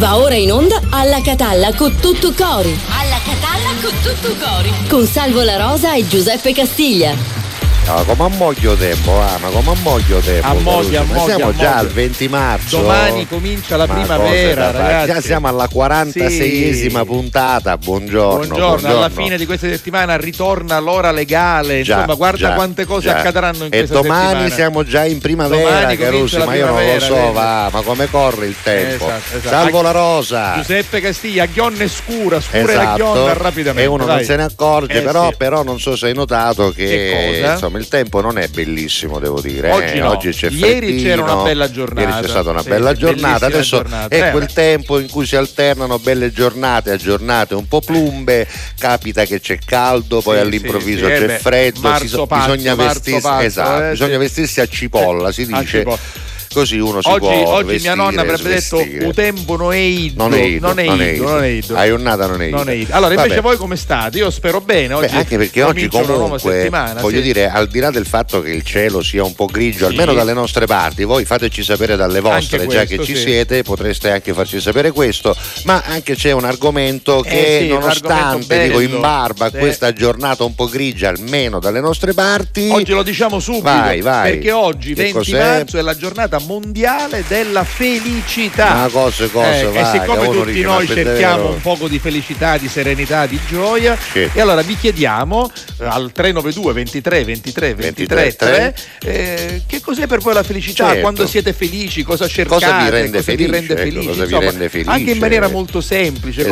Va ora in onda Alla Catalla con tutto cori. Alla Catalla con tutto cori. Con Salvo La Rosa e Giuseppe Castiglia. No, come ammoglio tempo, ma come ammoglio tempo. Ammoglio. Siamo già al 20 marzo. Domani comincia la primavera, ragazzi. Già siamo alla 46esima puntata. Buongiorno. Alla fine di questa settimana ritorna l'ora legale. Insomma, guarda quante cose accadranno in questa settimana. E domani siamo già in primavera, Carusi, ma io non lo so, ma come corre il tempo. Esatto. Salvo La Rosa. Giuseppe Castiglia, ghionna scura esatto. La ghionna rapidamente. E uno non se ne accorge, però non so se hai notato che insomma, il tempo non è bellissimo, devo dire. Oggi, no. Oggi c'è freddino. Ieri c'era una bella giornata. Ieri c'è stata una bella giornata. Adesso giornata. È quel tempo in cui si alternano belle giornate a giornate un po' plumbe. Capita che c'è caldo, poi all'improvviso c'è freddo. Bisogna vestirsi a cipolla, si dice. A cipolla. Così uno si può oggi vestire, mia nonna avrebbe detto un tempo non è ido. Hai un nata non è ido. Allora invece voi come state? Io spero bene oggi. Anche perché oggi comunque voglio dire, al di là del fatto che il cielo sia un po' grigio, almeno dalle nostre parti, voi fateci sapere dalle vostre, anche già questo, che ci siete, potreste anche farci sapere questo, ma anche c'è un argomento che nonostante bello, in barba a questa giornata un po' grigia, almeno dalle nostre parti, oggi lo diciamo subito. Vai. Perché oggi 20 marzo è la giornata mondiale della felicità. Ma cose vai, e siccome tutti noi cerchiamo un poco di felicità, di serenità, di gioia, e allora vi chiediamo al 392 23 23 23 3 che cos'è per voi la felicità, quando siete felici, cosa cercate, cosa vi rende felici, anche in maniera molto semplice,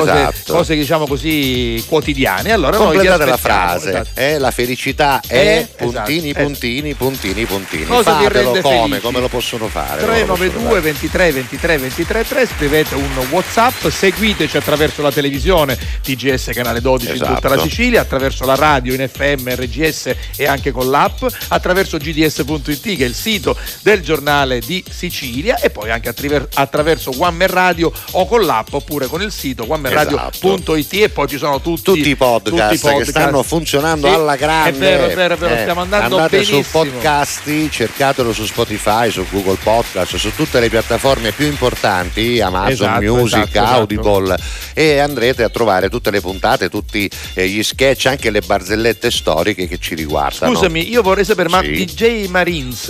cose diciamo così quotidiane. Allora completate la frase, la felicità è puntini. Cosa fatelo, vi rende felici? Come lo possono fare? 392 23 23 23 3, scrivete un WhatsApp, seguiteci attraverso la televisione TGS canale 12 in tutta la Sicilia, attraverso la radio in FM, RGS e anche con l'app, attraverso gds.it che è il sito del giornale di Sicilia, e poi anche attraverso One Mer Radio o con l'app oppure con il sito onemerradio.it, e poi ci sono tutti i podcast che stanno funzionando alla grande. È vero, stiamo andando benissimo. Su podcast, cercatelo su Spotify, su Google Podcast, su tutte le piattaforme più importanti, Amazon Music, Audible, e andrete a trovare tutte le puntate, tutti gli sketch, anche le barzellette storiche che ci riguardano. Scusami, io vorrei sapere, ma DJ Marins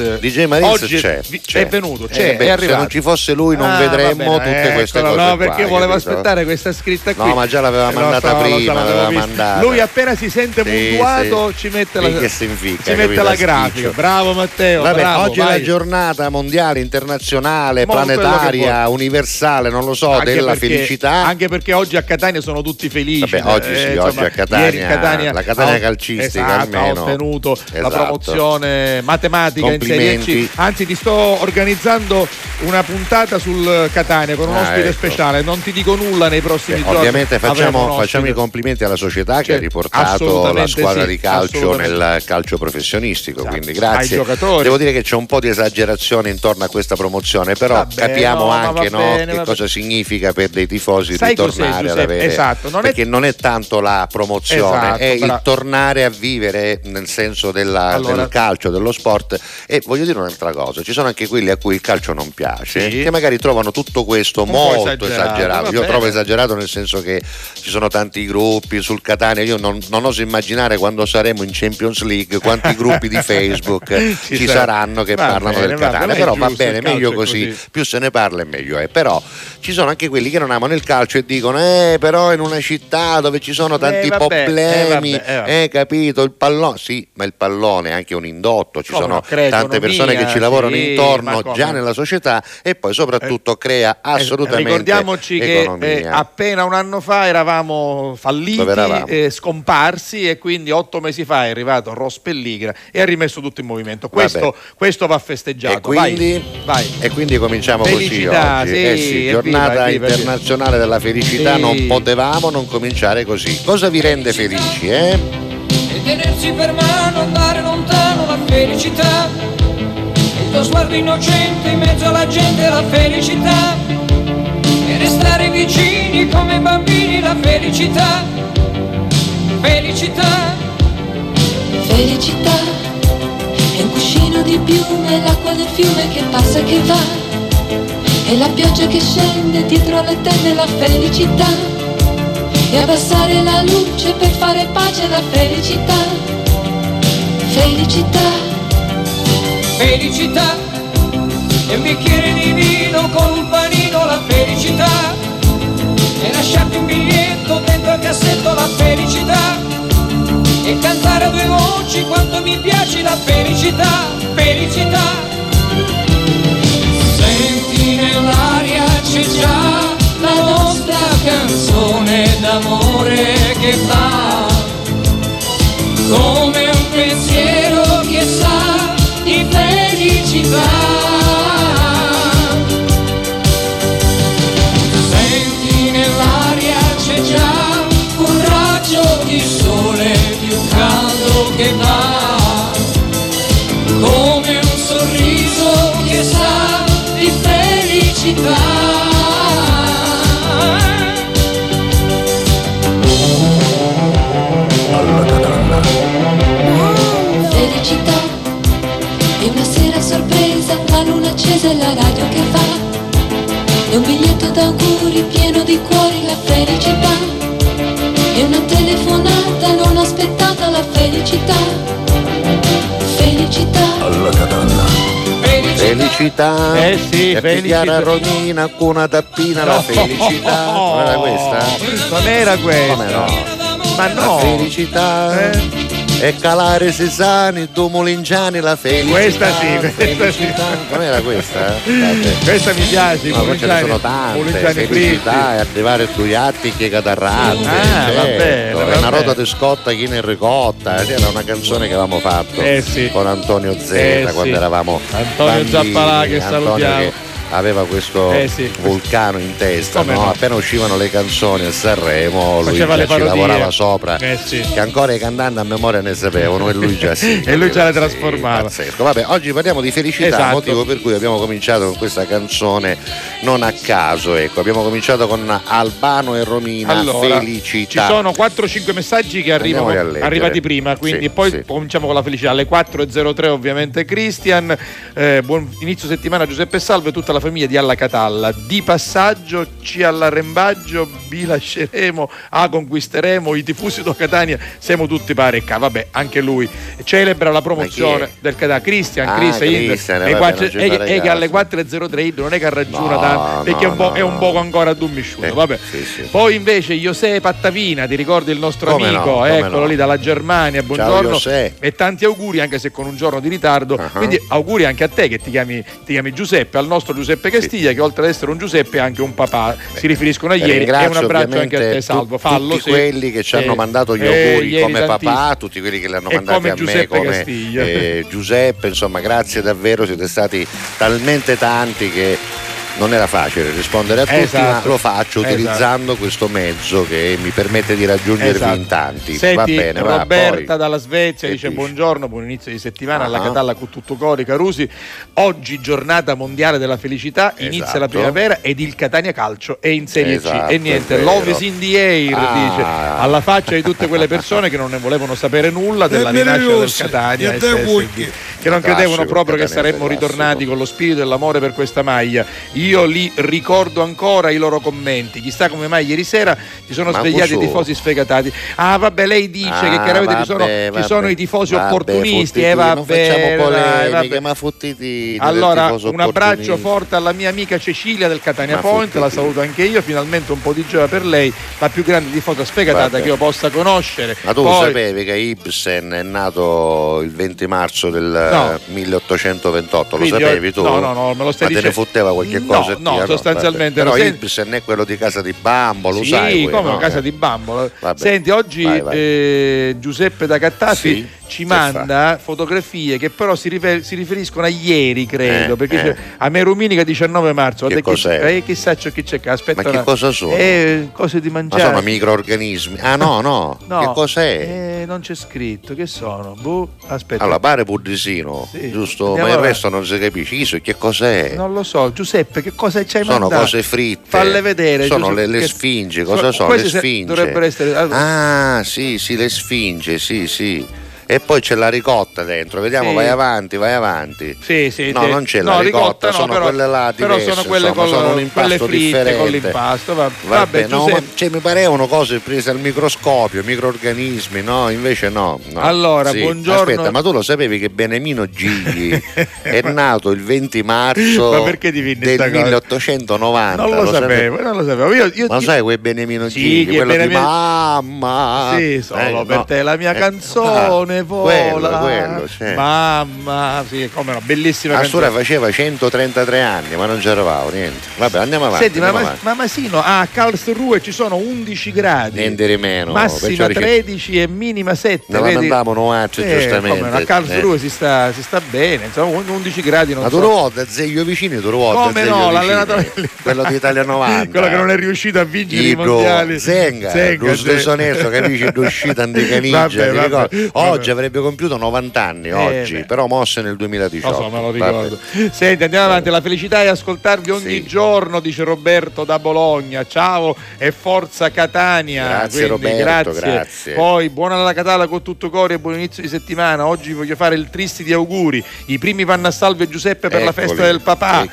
oggi c'è. È arrivato. Se non ci fosse lui non vedremmo tutte queste cose. No, perché voleva aspettare questa scritta qui. No, ma già l'aveva mandata prima. Lui appena si sente puntuato ci mette la grafica. Bravo Matteo. Oggi è la giornata mondiale, internazionale, planetaria, universale, non lo so, anche della felicità. Anche perché oggi a Catania sono tutti felici. Oggi a Catania, la Catania calcistica almeno ha ottenuto la promozione matematica in Serie C. Anzi, ti sto organizzando una puntata sul Catania con un ospite speciale. Non ti dico nulla nei prossimi giorni. Ovviamente facciamo i complimenti alla società che ha riportato la squadra di calcio nel calcio professionistico. Quindi grazie. Ai giocatori. Devo dire che c'è un po' di esagerazione intorno a questa promozione, però capiamo cosa significa per dei tifosi ritornare ad avere, perché non è tanto la promozione, il tornare a vivere nel senso del calcio, dello sport. E voglio dire un'altra cosa, ci sono anche quelli a cui il calcio non piace, che magari trovano tutto questo molto esagerato. Io trovo esagerato nel senso che ci sono tanti gruppi sul Catania, io non oso immaginare quando saremo in Champions League quanti gruppi di Facebook ci saranno che parlano del Catania, però va bene, meglio così, più se ne parla e meglio è. Però ci sono anche quelli che non amano il calcio e dicono però in una città dove ci sono tanti problemi, capito, il pallone ma il pallone è anche un indotto, ci sono tante persone che ci lavorano intorno già nella società, e poi soprattutto crea assolutamente ricordiamoci economia. Che appena un anno fa eravamo falliti, scomparsi, e quindi 8 mesi fa è arrivato Ros Pelligra e ha rimesso tutto in movimento. Questo va festeggiato. E quindi cominciamo felicità, così oggi. Giornata internazionale della felicità, non potevamo non cominciare così. Cosa vi rende felici? E tenersi per mano, andare lontano, la felicità. Il tuo sguardo innocente in mezzo alla gente, la felicità. E restare vicini come bambini, la felicità. Felicità. È un cuscino di piume, l'acqua del fiume che passa e che va. è la pioggia che scende dietro le tende la felicità, e abbassare la luce per fare pace alla felicità. Felicità, felicità, e un bicchiere di vino con un panino la felicità, e lasciarti un biglietto dentro al cassetto la felicità, e cantare a due voci quanto mi piace la felicità. Felicità, senti nell'aria c'è già la nostra canzone d'amore che fa come un pensiero che sa di felicità. Senti nell'aria c'è già un raggio di sole più caldo che va come un sorriso che sa di felicità. Felicità, è una sera sorpresa, la luna accesa e la radio che fa, è un biglietto d'auguri pieno di cuori la felicità, è una telefonata non aspettata la felicità. Felicità, alla Catalla. Felicità, eh sì, è più chiara Romina con una tappina la felicità. Non era questa? Non era questa? Come no? Ma no! La felicità è calare Sesani, Domolingiani, la felicità. Questa sì, questa sì. Non era questa? Questa mi piace. Ma no, ce ne sono tante. Felicità è arrivare Tuiatti che catarrate. Certo. È una rota di scotta chi ne ricotta. Era una canzone che avevamo fatto con Antonio Zeta quando eravamo Antonio bambini. Zappalà che salutiamo. Che aveva questo vulcano in testa, no? Appena uscivano le canzoni a Sanremo lui già ci lavorava sopra, che ancora i cantanti a memoria ne sapevano e lui già e lui già la trasformava. Pazzesco. Vabbè, oggi parliamo di felicità, motivo per cui abbiamo cominciato con questa canzone non a caso, ecco, abbiamo cominciato con Albano e Romina. Allora, felicità. Ci sono 4-5 messaggi che arrivano arrivati prima, quindi poi cominciamo con la felicità. Alle 4.03 ovviamente Christian, buon inizio settimana Giuseppe Salvo e tutta la famiglia di Alla Catalla, di passaggio ci all'arrembaggio, vi lasceremo, conquisteremo i tifosi da Catania, siamo tutti pari. Vabbè, anche lui celebra la promozione del Catania, Cristian e che alle 4.03 non è che raggiuna perché è un poco ancora dummisciuto. Vabbè, poi invece José Pattavina, ti ricordi il nostro amico, eccolo lì dalla Germania, buongiorno. Ciao, e tanti auguri anche se con un giorno di ritardo, quindi auguri anche a te che ti chiami Giuseppe, al nostro Giuseppe Castiglia che oltre ad essere un Giuseppe è anche un papà. Si riferiscono a ieri, e un abbraccio anche a te Salvo. Fallo tutti quelli che ci hanno mandato gli auguri come papà, tutti quelli che li hanno mandati a me come Giuseppe, insomma grazie davvero, siete stati talmente tanti che non era facile rispondere a tutti, ma lo faccio utilizzando questo mezzo che mi permette di raggiungervi in tanti. Senti, va bene, Roberta dalla Svezia dice buongiorno, buon inizio di settimana Alla Catalla con tutto Cori Carusi. Oggi giornata mondiale della felicità, inizia la primavera ed il Catania Calcio è in Serie C e niente, love is in the air, dice, alla faccia di tutte quelle persone che non ne volevano sapere nulla della rinascita del Catania, che non credevano proprio che saremmo ritornati con lo spirito e l'amore per questa maglia. Io li ricordo ancora i loro commenti. Chissà come mai ieri sera si sono svegliati i tifosi sfegatati. Vabbè, lei dice che chiaramente ci sono i tifosi opportunisti. Ma fottiti. Allora, un abbraccio forte alla mia amica Cecilia del Catania Point. La saluto anche io. Finalmente un po' di gioia per lei, la più grande tifosa sfegatata che io possa conoscere. Ma tu sapevi che Ibsen è nato il 20 marzo del 1828? Lo sapevi tu? No, me lo stai dicendo. Te ne fotteva qualche cosa? No, sostanzialmente però Ibsen è quello di Casa di Bambolo, sai come Casa di Bambolo. Senti, oggi Giuseppe da Cattafi ci manda fotografie che però si riferiscono a ieri, credo, perché a Meruminica 19 marzo. Che cos'è? Chissà ciò che c'è, aspetta. Ma che cosa sono? Cose di mangiare. Ma sono microorganismi? No. Che cos'è? Non c'è scritto, che sono? Aspetta. Allora, pare puddisino, giusto? Andiamo, ma il resto non si capisce. Che cos'è? Non lo so, Giuseppe, che cosa ci hai mandato? Sono cose fritte. Falle vedere. Sono le sfingi, cosa sono? Le sfingi. Dovrebbero essere. Le sfingi, sì. e poi c'è la ricotta dentro, vediamo, sì. vai avanti. Sì, sì, no, non c'è la ricotta, sono quelle là diverse, però sono quelle, sono un impasto differente con l'impasto. Vabbè, no, ma, cioè, mi parevano cose prese al microscopio, microorganismi, no, invece no. Allora, sì. Buongiorno. Aspetta, ma tu lo sapevi che Beniamino Gigli è nato il 20 marzo ma perché del 1890? Non lo sapevo, Io, ma sai quel Beniamino Gigli, quello di mamma? Sì, solo per te la mia canzone vola. Quello, sì. Mamma, sì, come no, bellissima canzone. Assura faceva 133 anni, ma non c'eravamo, niente. Vabbè, andiamo avanti. Senti, ma Masino, a Karlsruhe ci sono 11 gradi. Niente di meno. Massima 13 e minima 7. Non andavamo noacci, giustamente. Come, a Karlsruhe si sta bene, insomma, 11 gradi non ma so. Ma tu ruota, Zeglio Vicini, tu ruota. Come no, l'allenatore quello di Italia 90. Quello che non è riuscito a vincere i mondiali. Zenga, lo stesso Nerso, capisci, l'uscita anticanigia. Oggi avrebbe compiuto 90 anni, oggi, però mosse nel 2018. Non so, me lo ricordo. Vabbè. Senti, andiamo avanti. La felicità è ascoltarvi ogni giorno, dice Roberto da Bologna. Ciao e forza Catania. Grazie, quindi, Roberto, grazie. Poi buona alla Catalla con tutto cuore e buon inizio di settimana. Oggi voglio fare il tristi di auguri. I primi vanno a salvo e Giuseppe per la festa del papà.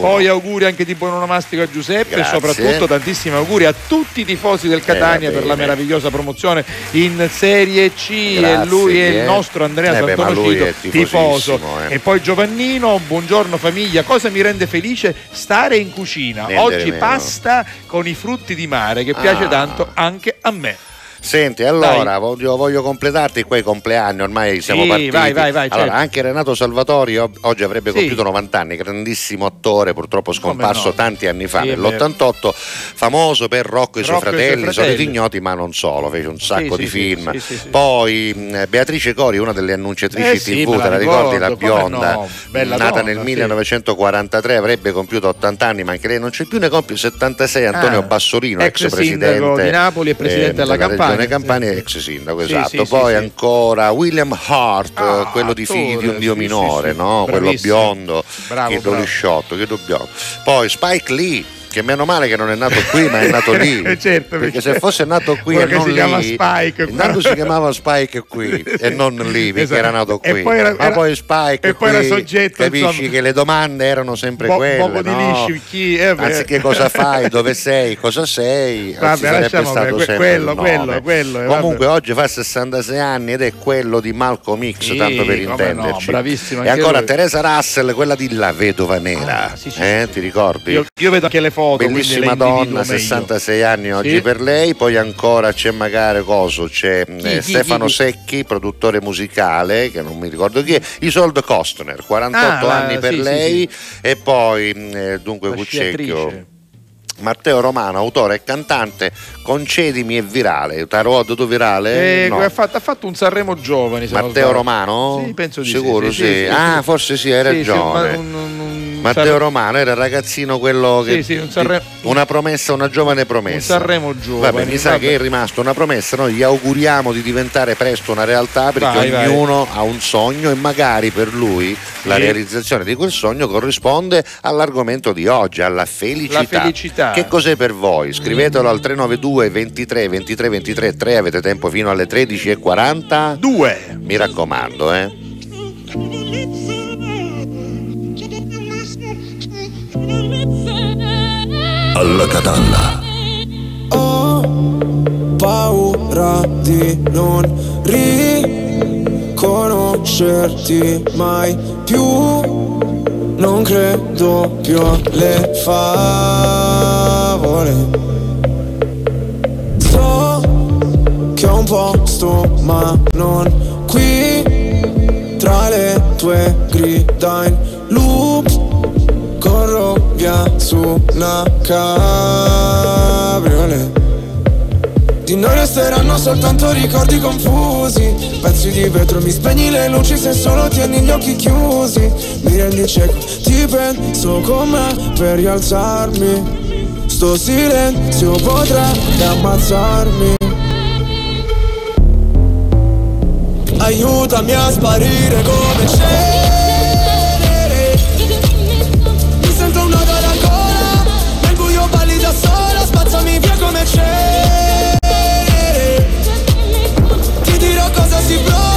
Poi auguri anche di buon onomastico a Giuseppe, grazie. E soprattutto tantissimi auguri a tutti i tifosi del Catania per la meravigliosa promozione in Serie C. Grazie, e lui è il nostro Andrea Santonocito, tifoso. E poi Giovannino, buongiorno famiglia, cosa mi rende felice? Stare in cucina, oggi pasta con i frutti di mare che piace tanto anche a me. Senti, allora voglio completarti quei compleanni, ormai siamo partiti. Vai, allora, certo. Anche Renato Salvatori oggi avrebbe compiuto 90 anni, grandissimo attore, purtroppo scomparso tanti anni fa, nell'88, famoso per Rocco e i suoi fratelli, Soliti ignoti, ma non solo, fece un sacco di film. Sì. Poi Beatrice Cori, una delle annunciatrici TV, te la ricordi, la bionda, nata nel 1943, avrebbe compiuto 80 anni, ma anche lei non c'è più, ne compie 76 Antonio Bassolino, ex presidente di Napoli e presidente della Campania. Campania, ex sindaco, esatto. Poi ancora William Hart, quello di Figli di un Dio minore, no? Quello biondo, chiedo lisciotto, chiedo biondo. Poi Spike Lee, che meno male che non è nato qui ma è nato lì, certo, perché se fosse nato qui e non si lì Spike, intanto si chiamava Spike qui e non lì, perché era nato qui, poi poi Spike e poi qui, era soggetto, capisci, insomma, che le domande erano sempre quelle, no? Lisci, anziché cosa fai, dove sei, cosa sei, vabbè, stato quello comunque oggi fa 66 anni ed è quello di Malcolm X, tanto per intenderci, bravissimo. E ancora Theresa Russell, quella di La Vedova Nera, ti ricordi? Io vedo che le foto, bellissima donna, 66 anni oggi per lei. Poi ancora c'è magari Coso, c'è Stefano Secchi, produttore musicale, che non mi ricordo chi è, Isolde Kostner, 48 anni per lei. E poi dunque Cuccecchio, Matteo Romano, autore e cantante, Concedimi è virale, tu virale? No. Ha fatto un Sanremo giovani, se Matteo Romano? Sì, penso di sicuro, sì. Forse sì, hai ragione. Matteo Romano era il ragazzino, quello che una promessa, una giovane promessa, un Sanremo giovane. Vabbè, mi sa che è rimasto una promessa, noi gli auguriamo di diventare presto una realtà, perché ognuno ha un sogno e magari per lui la realizzazione di quel sogno corrisponde all'argomento di oggi, alla felicità. Che cos'è per voi? Scrivetelo al 392 23 23 23 3, avete tempo fino alle 13:42, mi raccomando, Alla Catalla. Ho paura di non riconoscerti mai più, non credo più alle favole, so che ho un posto ma non qui, tra le tue grida in loop corro via su una cabriolet. Di noi resteranno soltanto ricordi confusi, pezzi di vetro, mi spegni le luci se solo tieni gli occhi chiusi. Mi rendi cieco, ti penso come per rialzarmi, sto silenzio potrebbe ammazzarmi. Aiutami a sparire come c'è, spazzami via come c'è, ti dirò cosa si prova.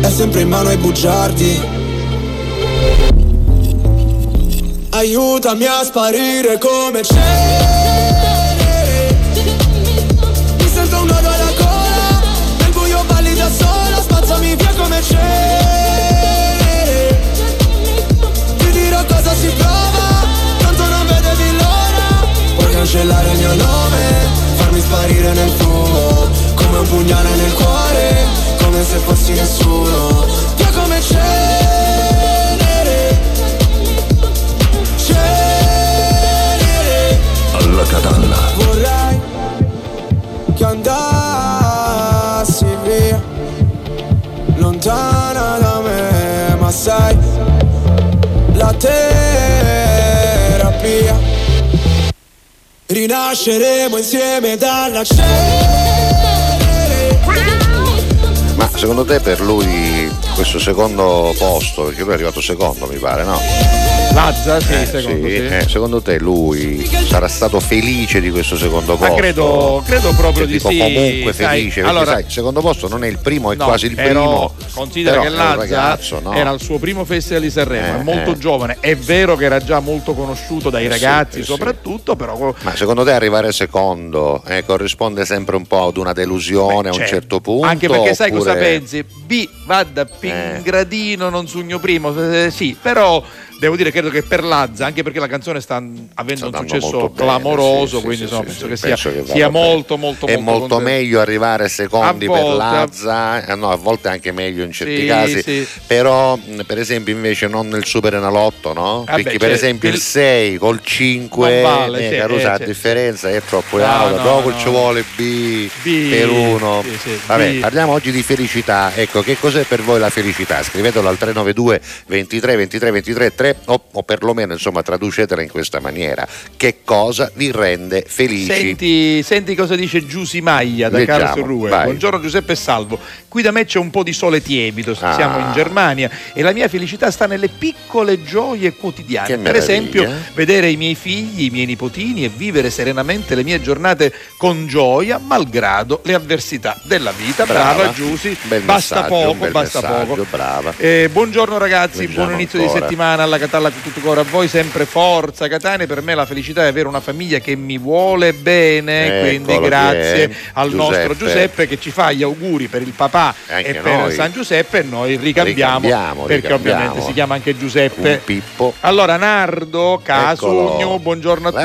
è sempre in mano ai bugiardi. Aiutami a sparire come c'eri. Mi sento un nodo alla gola, nel buio balli da sola. Spazzami via come c'eri. Ti dirò cosa si prova, tanto non vedevi l'ora. Puoi cancellare il mio nome, farmi sparire nel tuo, come un pugnale nel cuore, come se fossi nessuno. Via come c'eri. Catalla. Vorrei che andassi via, lontana da me, ma sai, la terapia. Rinasceremo insieme dalla cenere. Ma secondo te per lui questo secondo posto, perché lui è arrivato secondo mi pare, no? Lazza, sì, secondo, sì. Te. Secondo te lui sarà stato felice di questo secondo posto? Ma credo proprio di sì. Comunque felice, allora, perché sai, secondo posto non è il primo, è no, quasi il primo. Considera che Lazza ragazzo, no? Era il suo primo festival di Sanremo, è molto giovane. È vero che era già molto conosciuto dai ragazzi, sì, soprattutto, sì. Però. Ma secondo te arrivare secondo corrisponde sempre un po' ad una delusione, beh, a un certo punto? Anche perché sai cosa pensi? B vada Pingradino, non sugno primo, sì, però. Devo dire, credo che per Lazza, anche perché la canzone sta avendo un successo clamoroso, quindi penso che sia molto è molto meglio arrivare secondi per Lazza, no, a volte anche meglio in certi casi, sì. Però per esempio invece non nel Super Enalotto, no? Perché per esempio il 6 col 5 la differenza è troppo alta, dopo ci vuole B per 1. Vabbè, parliamo oggi di felicità, ecco, che cos'è per voi la felicità? Scrivetelo al 392 23 23 23 3, o perlomeno insomma traducetela in questa maniera, che cosa vi rende felici. Senti cosa dice Giusy Maglia da Karlsruhe. Buongiorno Giuseppe e Salvo, qui da me c'è un po' di sole tiepido, siamo in Germania e la mia felicità sta nelle piccole gioie quotidiane, che per esempio vedere i miei figli, i miei nipotini e vivere serenamente le mie giornate con gioia malgrado le avversità della vita. Brava Giusy, basta poco. Brava. Buongiorno ragazzi, buon inizio di settimana. Alla Catalla con tutto cuore a voi, sempre forza Catania. Per me la felicità è avere una famiglia che mi vuole bene, quindi grazie al nostro Giuseppe che ci fa gli auguri per il papà e per San Giuseppe e noi ricambiamo perché ovviamente si chiama anche Giuseppe. Pippo. Allora Nardo Casugno, buongiorno a tutti.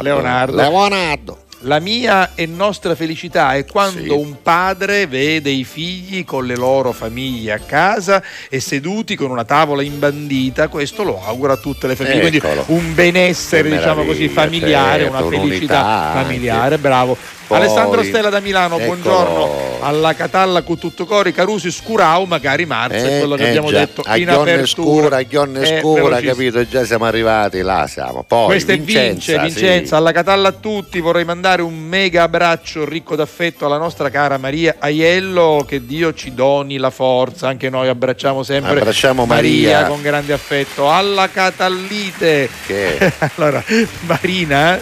Leonardo. La mia e nostra felicità è quando un padre vede i figli con le loro famiglie a casa e seduti con una tavola imbandita, questo lo augura a tutte le famiglie. Eccolo. Quindi un benessere, diciamo così, familiare, certo, una felicità familiare, bravo. Poi, Alessandro Stella da Milano, buongiorno alla Catalla con tutto cori, Carusi Scurau, magari Marzo, è quello che abbiamo detto in apertura. Gionne scura, capito? Già siamo arrivati là, siamo. Poi questa Vincenza, Vincenza, alla Catalla a tutti, vorrei mandare un mega abbraccio ricco d'affetto alla nostra cara Maria Aiello, che Dio ci doni la forza, anche noi abbracciamo sempre Maria con grande affetto. Alla Catallite, che allora Marina,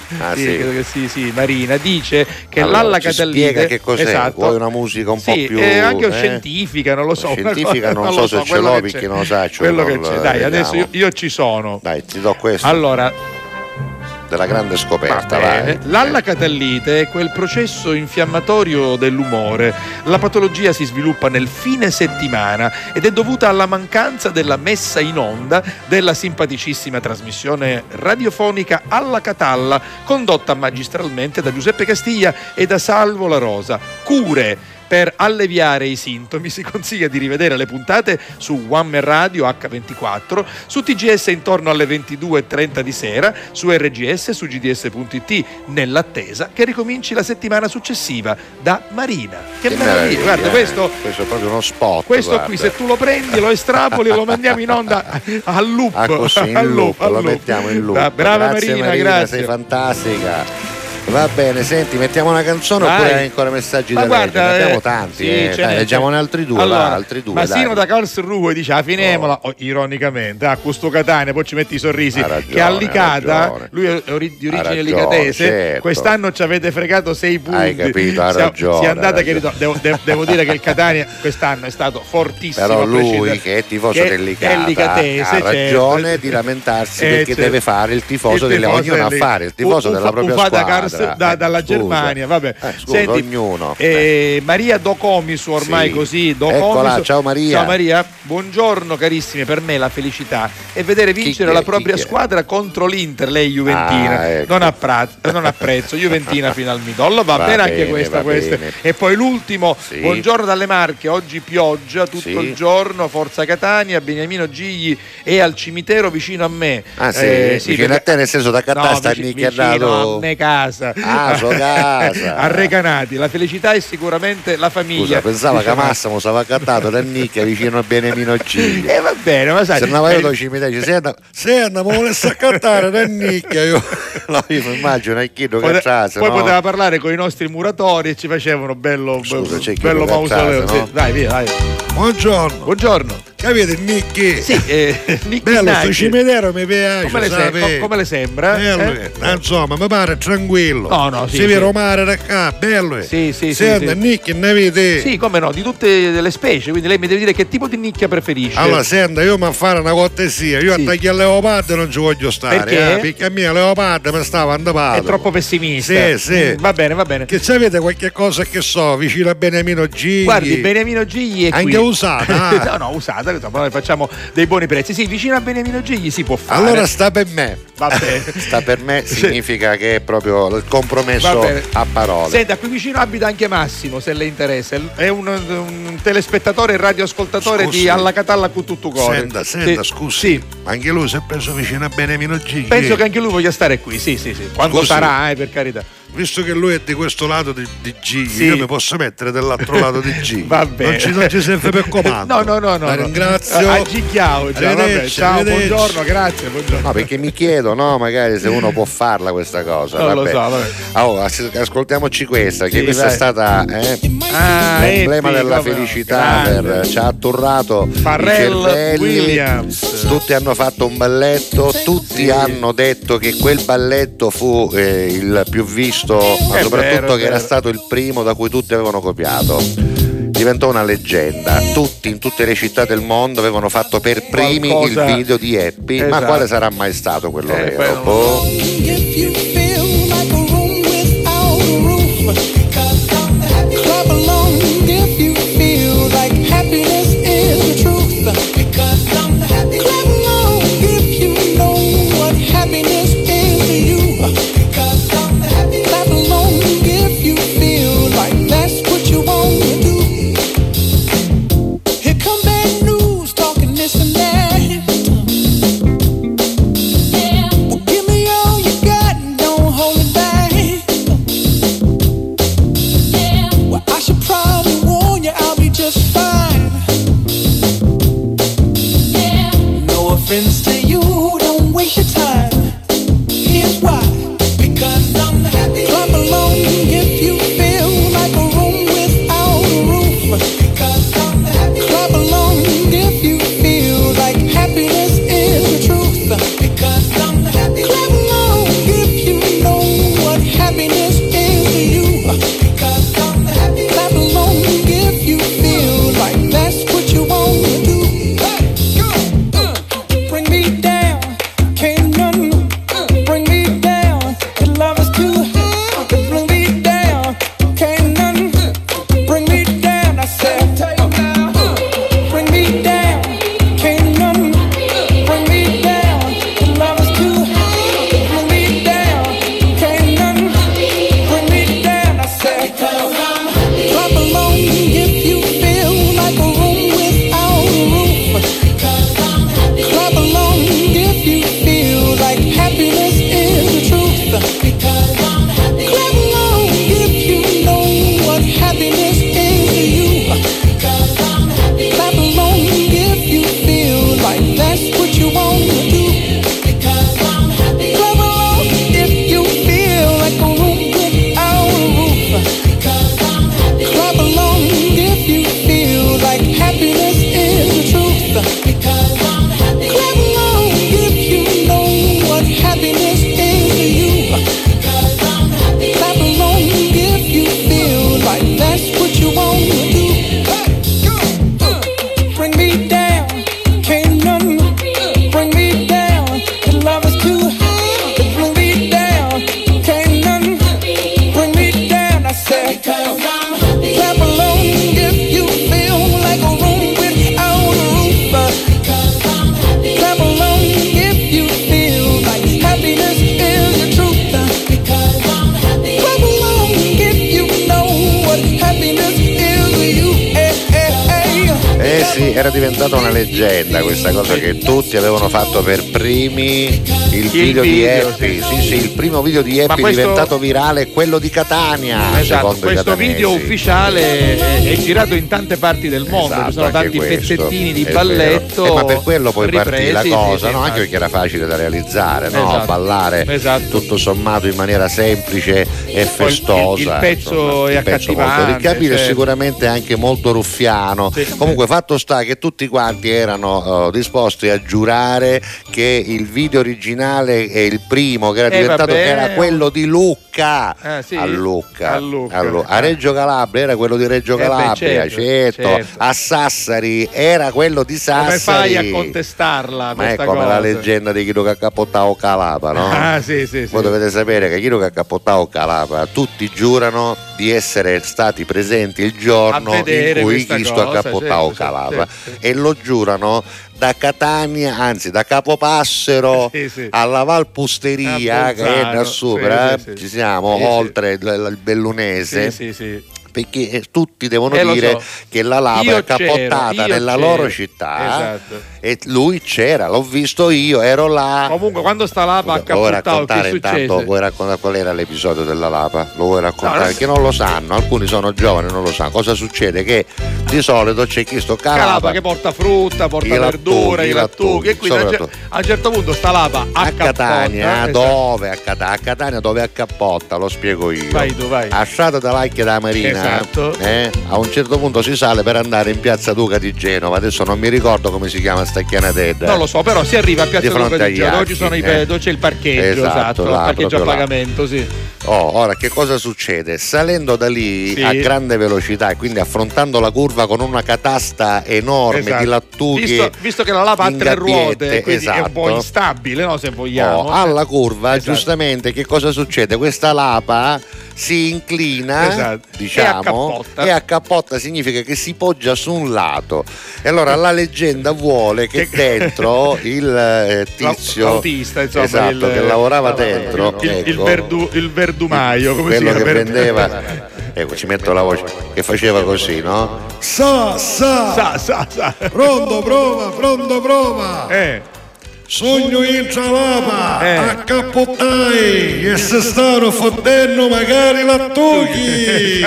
Marina dice che l'Alla Catallite spiega che cos'è, vuoi una musica un po' più anche scientifica, non lo so, scientifica non so se ce l'ho perché non lo sa quello che c'è. Dai, adesso io ci sono, dai, ti do questo allora della grande scoperta. L'Alla Catallite è quel processo infiammatorio dell'umore. La patologia si sviluppa nel fine settimana ed è dovuta alla mancanza della messa in onda della simpaticissima trasmissione radiofonica Alla Catalla, condotta magistralmente da Giuseppe Castiglia e da Salvo La Rosa. Cure Per alleviare i sintomi si consiglia di rivedere le puntate su One Mer Radio H24, su TGS intorno alle 22:30 di sera, su RGS, su GDS.it, nell'attesa che ricominci la settimana successiva, da Marina. Che meraviglia, guarda, questo è proprio uno spot. Questo guarda. Qui se tu lo prendi, lo estrapoli e lo mandiamo in onda a loop, lo mettiamo in loop. Brava Marina, grazie. Sei fantastica. Va bene, senti, mettiamo una canzone. Vai. Oppure hai ancora messaggi da leggere? Ne abbiamo tanti, sì, dai, leggiamone altri due. Allora, Masino da Karlsruhe dice: a finemola, ironicamente, a questo Catania, poi ci metti i sorrisi. Ragione, che allicata, lui è di origine licatese, certo. Quest'anno ci avete fregato 6 punti. Hai capito, ha ragione. Si è andata che devo dire che il Catania quest'anno è stato fortissimo. Però lui che è tifoso del licatese, ha ragione, certo, di lamentarsi, perché deve fare il tifoso delle, ognuno a fare il tifoso della propria squadra. Dalla Germania, vabbè. Scusa, senti, ognuno. Maria Docomiso, ormai sì, così. Eccola, ciao Maria. Ciao Maria, buongiorno carissime. Per me la felicità è vedere vincere la propria squadra contro l'Inter. Lei juventina, ecco. Non apprezzo, juventina fino al midollo. Va bene anche questa. Bene. E poi l'ultimo, sì. Buongiorno dalle Marche, oggi pioggia tutto il giorno. Forza Catania, Beniamino Gigli è al cimitero vicino a me. Sì, vicino a te, nel senso da Catasta, vicino a me casa. Casa. Arrecanati, la felicità è sicuramente la famiglia. Scusa, pensava che Massimo stava accattato da Nicchia vicino a Beniamino Gigli. E va bene, ma sai, se andavo io cimitero, se andavo volesse accattare da Nicchia, io mi immagino Aichido che c'asse. Poi poteva parlare con i nostri muratori e ci facevano bello mausoleo. No? Sì, dai. Buongiorno. Capite Nicchi? Sì, bello sto cimitero, mi piace. Come le sembra? Bello, insomma, mi pare tranquillo. No, si vede romare da qua, bello. Sì. Senta, Nicchi ne avete? Sì, come no, di tutte le specie, quindi lei mi deve dire che tipo di nicchia preferisce. Allora, senta, io mi a fare una cortesia, io attacchi al leopardo non ci voglio stare. Perché? Perché a me il leopardo mi stava andando. È troppo pessimista. Sì. Va bene. Che sapete qualche cosa che so, vicino a Beniamino Gigli. Guardi, Beniamino Gigli è anche qui. Usata? No, usata. Facciamo dei buoni prezzi, sì, vicino a Beniamino Gigli si può fare. Allora sta per me. Vabbè. Sta per me significa che è proprio il compromesso a parole. Senta, qui vicino abita anche Massimo, se le interessa, è un telespettatore e radioascoltatore, scusi, di Alla Catalla con tutto cuore. Senta, scusi, sì. Anche lui si è preso vicino a Beniamino Gigli. Penso che anche lui voglia stare qui, sì. Quando sarà, per carità. Visto che lui è di questo lato di Gigli, io mi posso mettere dell'altro lato di Gigli. Non ci serve per comando. No. La ringrazio. A Gigliao, ciao, buongiorno, grazie. No, perché mi chiedo, magari se uno può farla questa cosa. Non vabbè. Lo so, vabbè. Allora, ascoltiamoci questa, che questa è stata l'emblema della felicità. Ci ha attorrato Farrell, i cervelli. Williams. Tutti hanno fatto un balletto, tutti hanno detto che quel balletto fu il più visto. Ma soprattutto che era stato il primo da cui tutti avevano copiato, diventò una leggenda. Tutti in tutte le città del mondo avevano fatto per primi il video di Happy, esatto. Ma quale sarà mai stato quello vero? sì, era diventata una leggenda questa cosa che tutti avevano fatto per primi, il video di Happy, sì, il primo video di Happy questo... diventato virale è quello di Catania. Esatto, questo video ufficiale è girato in tante parti del mondo, esatto, ci sono tanti pezzettini di balletto, ma per quello poi ripresi, partì la cosa, no? Anche perché era facile da realizzare, no? Esatto, ballare tutto sommato in maniera semplice e festosa. Il pezzo è accattivante, ricapire sicuramente anche molto ruffiano. Sì. Comunque fatto sta che tutti quanti erano disposti a giurare che il video originale è il primo, che era diventato che era quello di Lucca, a Lucca. A Reggio Calabria era quello di Reggio Calabria, certo. A Sassari era quello di Sassari. Come fai a contestarla? Ma è come cosa, la leggenda di Chino Caccapottao Calapa, no? Voi dovete sapere che Chino Caccapottao Calapa tutti giurano di essere stati presenti il giorno in cui Cristo accapottò Calava, e lo giurano da Catania, anzi da Capopassero alla Valpusteria, che è da sopra, ci siamo, oltre il Bellunese. Perché tutti devono dire che la lava è capottata nella loro città, e lui c'era, l'ho visto io, ero là. Comunque quando sta lava ha capottato, che succede? Vuoi raccontare qual era l'episodio della lava? Lo vuoi raccontare? No, perché non lo sanno, alcuni sono giovani, non lo sanno. Cosa succede? Che di solito c'è chi sto calava che porta frutta, porta verdure, i lattucchi, e quindi a un certo punto sta lava a Catania, dove? A Catania dove accappotta, lo spiego io. Vai. A Strada da Vacchia da Marina. A un certo punto si sale per andare in Piazza Duca di Genova, adesso non mi ricordo come si chiama sta chianatedda, non lo so, però si arriva a Piazza Duca di Genova, ci sono dove c'è il parcheggio, là, il parcheggio a pagamento, ora che cosa succede? Salendo da lì a grande velocità, quindi affrontando la curva con una catasta enorme di lattucchi, visto che la lava ha tre ruote, quindi è un po' instabile, no, se vogliamo, alla curva giustamente che cosa succede? Questa lapa si inclina, diciamo, e accappotta, significa che si poggia su un lato, e allora la leggenda vuole che dentro il tizio l'autista, insomma, che lavorava dentro il verdumaio, come quello che vendeva, ci metto la voce, che faceva così, no? Sa. Pronto prova Sogno in cialapa, accappottai, e se stanno fottendo magari lattucchi.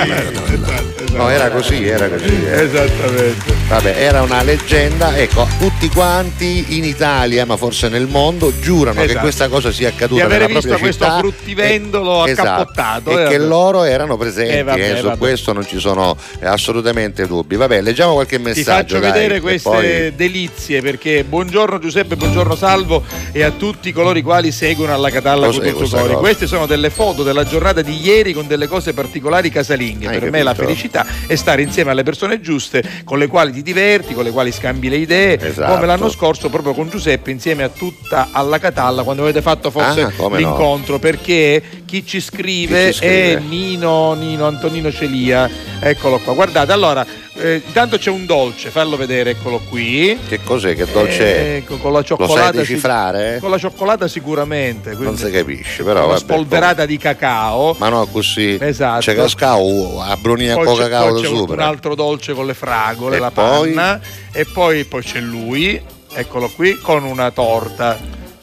No, era così. Esattamente. Vabbè, era una leggenda, ecco, tutti quanti in Italia, ma forse nel mondo, giurano che questa cosa sia accaduta nella propria città. Di avere visto questo fruttivendolo accappottato. E che loro erano presenti, su questo non ci sono assolutamente dubbi. Vabbè, leggiamo qualche messaggio. Ti faccio vedere queste delizie, perché buongiorno Giuseppe, buongiorno Salvo e a tutti coloro i quali seguono Alla Catalla con tutto cuore. Queste sono delle foto della giornata di ieri con delle cose particolari casalinghe. Per me la felicità e stare insieme alle persone giuste con le quali ti diverti, con le quali scambi le idee, come l'anno scorso proprio con Giuseppe insieme a tutta Alla Catalla, quando avete fatto forse l'incontro, perché chi ci scrive è Nino Antonino Celia, eccolo qua, guardate, allora intanto c'è un dolce, fallo vedere, eccolo qui. Che cos'è? Che dolce è? Con la cioccolata, lo sai decifrare? Con la cioccolata sicuramente. Non si capisce, però vabbè. Spolverata di cacao. Ma no, così. C'è cacao, a brunina con cacao da sopra. Un altro dolce con le fragole, la panna. E poi c'è lui, eccolo qui, con una torta.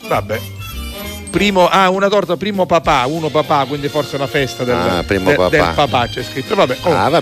Vabbè. Una torta primo papà, quindi forse una festa del papà c'è scritto,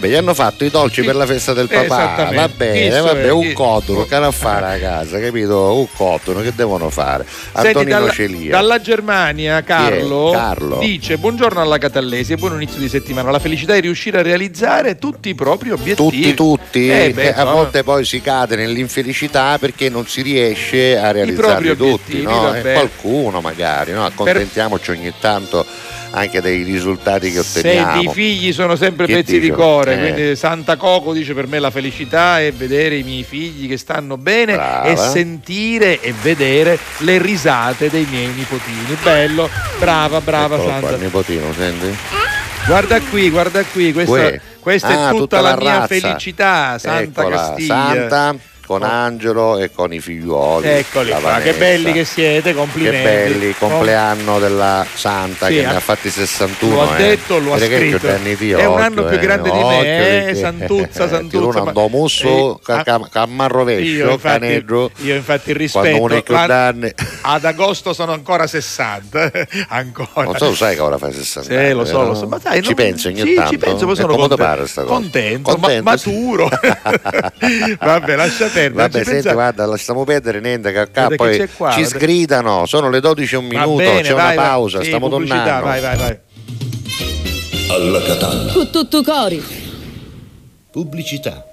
gli hanno fatto i dolci per la festa del papà, va bene, un cotone che hanno a fare a casa, capito? Un cotone che devono fare. Antonino Celia dalla Germania, Carlo dice: buongiorno alla Catallesi e buon inizio di settimana, la felicità è riuscire a realizzare tutti i propri obiettivi, a volte poi si cade nell'infelicità perché non si riesce a realizzare tutti, no? Qualcuno magari, no, accontentiamoci ogni tanto anche dei risultati che otteniamo. I figli sono sempre pezzi di cuore, quindi Santa Coco dice: per me la felicità è vedere i miei figli che stanno bene, e sentire e vedere le risate dei miei nipotini. Bello, brava Eccolo Santa. Qua, il nipotino, senti? Guarda qui, questa è tutta la mia felicità, Santa Castiglia. Santa con Angelo e con i figliuoli. Eccoli qua, Vanessa. Che belli che siete, complimenti. Che belli, compleanno della Santa, sì, che ne ha fatti 61. Lo ha detto, lo ha scritto. È un anno più grande di me, Santuzza, Santuzza. Io infatti rispetto, ad agosto sono ancora 60. Ancora. Non so, sai che ora fai 60. Sì, lo so, lo so. Ma dai, ci penso ogni tanto. Ci penso, poi sono contento, maturo. Vabbè, lascia perdere. Vabbè, senti, guarda, lasciamo perdere niente, cacca, poi qua, ci sgridano, sono le 12:01, c'è una pausa, stiamo tornando. Vai. Alla Catalla. Tutto cori. Pubblicità.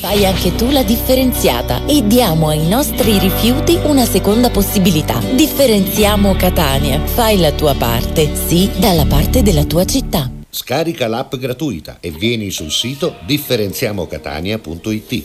Fai anche tu la differenziata e diamo ai nostri rifiuti una seconda possibilità. Differenziamo Catania. Fai la tua parte, sì, dalla parte della tua città. Scarica l'app gratuita e vieni sul sito differenziamocatania.it.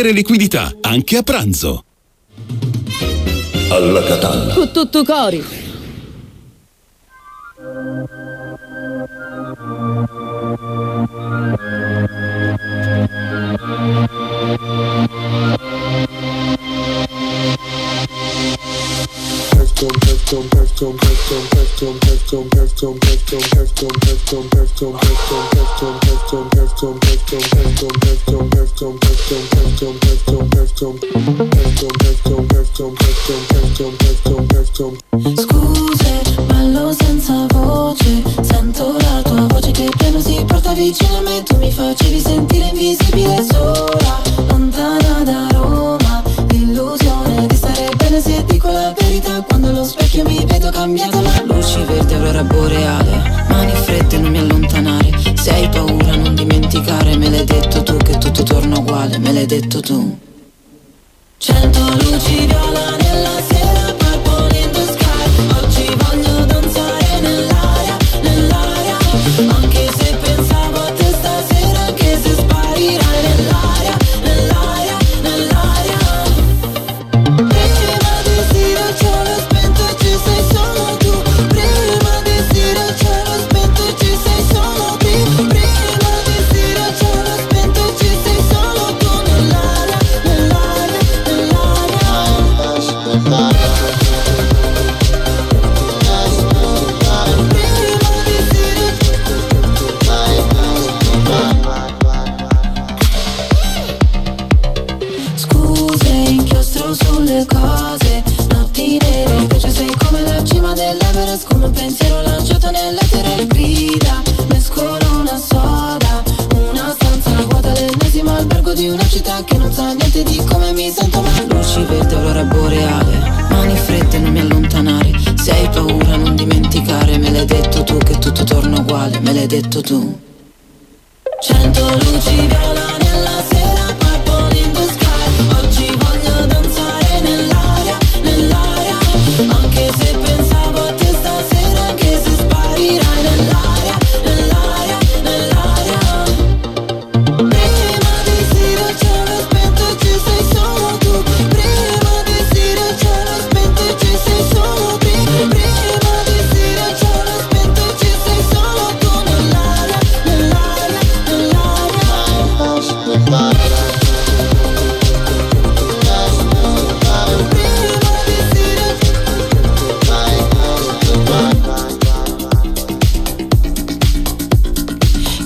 liquidità anche a pranzo. Alla Catalla. Tutto cori. Scuse, ballo senza voce, sento la tua voce che piano si porta vicino a me, tu mi facevi sentire invisibile sola, lontana da Roma, l'illusione di stare bene se dico la verità, quando allo specchio mi vedo cambiata la luci verde, aurora boreale, mani fredde non mi allontanare, se hai paura non dimenticare, me l'hai detto tu che tutto torna uguale, me l'hai detto tu. 100 luci viola nella sera, purple in the sky, oggi voglio danzare nell'aria, nell'aria, anche se pensavo a te stasera, anche se sparirai nell'aria, nell'aria, nell'aria. Prima del siro il cielo spento e ci sei solo tu, prima del siro il cielo spento e ci sei solo tu, prima del siro il cielo spento e ci sei solo tu, nell'aria, nell'aria. Scuse, inchiostro sulle cose, notti nere, invece sei come la cima dell'Everest, come un pensiero lanciato nell'etere, grida, mescolo una soda, una stanza vuota, l'ennesimo albergo di una città che non sa niente di come mi sento male. Luci verde, aurora boreale, mani fredde non mi allontanare, se hai paura non dimenticare, me l'hai detto tu che tutto torna uguale, me l'hai detto tu. 100 luci viola nella sera, purple in the sky, oggi voglio danzare nell'aria, nell'aria, anche se pensavo a te stasera, anche se sparirai nell'aria, nell'aria, nell'aria. Prima del siro il cielo spento e ci sei solo tu, prima del siro il cielo spento e ci sei solo tu, prima del siro il cielo spento e ci sei solo tu, nell'aria, nell'aria, nell'aria.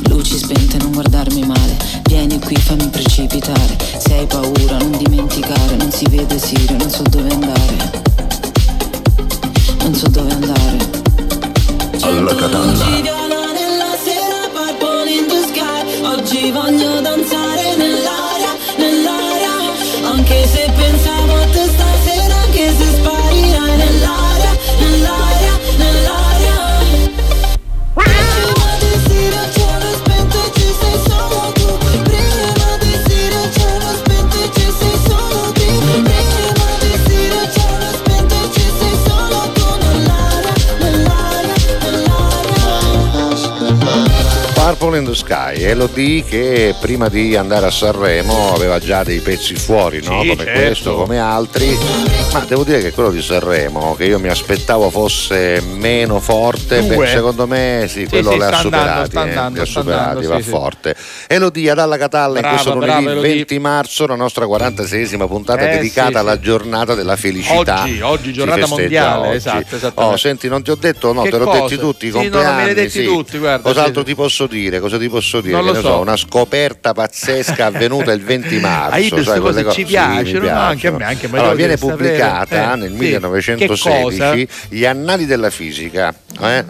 Luci spente, non guardarmi male, vieni qui, fammi precipitare, se hai paura non dimenticare, non si vede Sirio, non so dove andare, non so dove andare. Alla Catalla. Viola nella sera, purple in the sky, oggi voglio danzare nell'aria, nell'aria, anche se pensavo a te stasera, anche se sparirai nell'aria, nell'aria, nell'aria. Prima del siro il cielo spento e ci sei solo tu, prima del siro Sole in the Sky, Elodie, che prima di andare a Sanremo aveva già dei pezzi fuori, no? Sì, come certo. Questo, come altri, ma devo dire che quello di Sanremo, che io mi aspettavo fosse meno forte, beh, secondo me sì, quello sì, li ha superati, va forte. Elodie ad Alla Catalla in questo lunedì 20 marzo, la nostra 46esima puntata dedicata alla giornata della felicità. Oggi giornata mondiale, oggi. Esatto. Oh, senti, non ti ho detto, no, che te l'ho detti tutti i compleanni, guarda, cos'altro ti posso dire? Non lo so, una scoperta pazzesca avvenuta il 20 marzo. Sai, queste cose ci piacciono, anche a me. Anche allora, viene pubblicata nel 1916 Gli Annali della Fisica,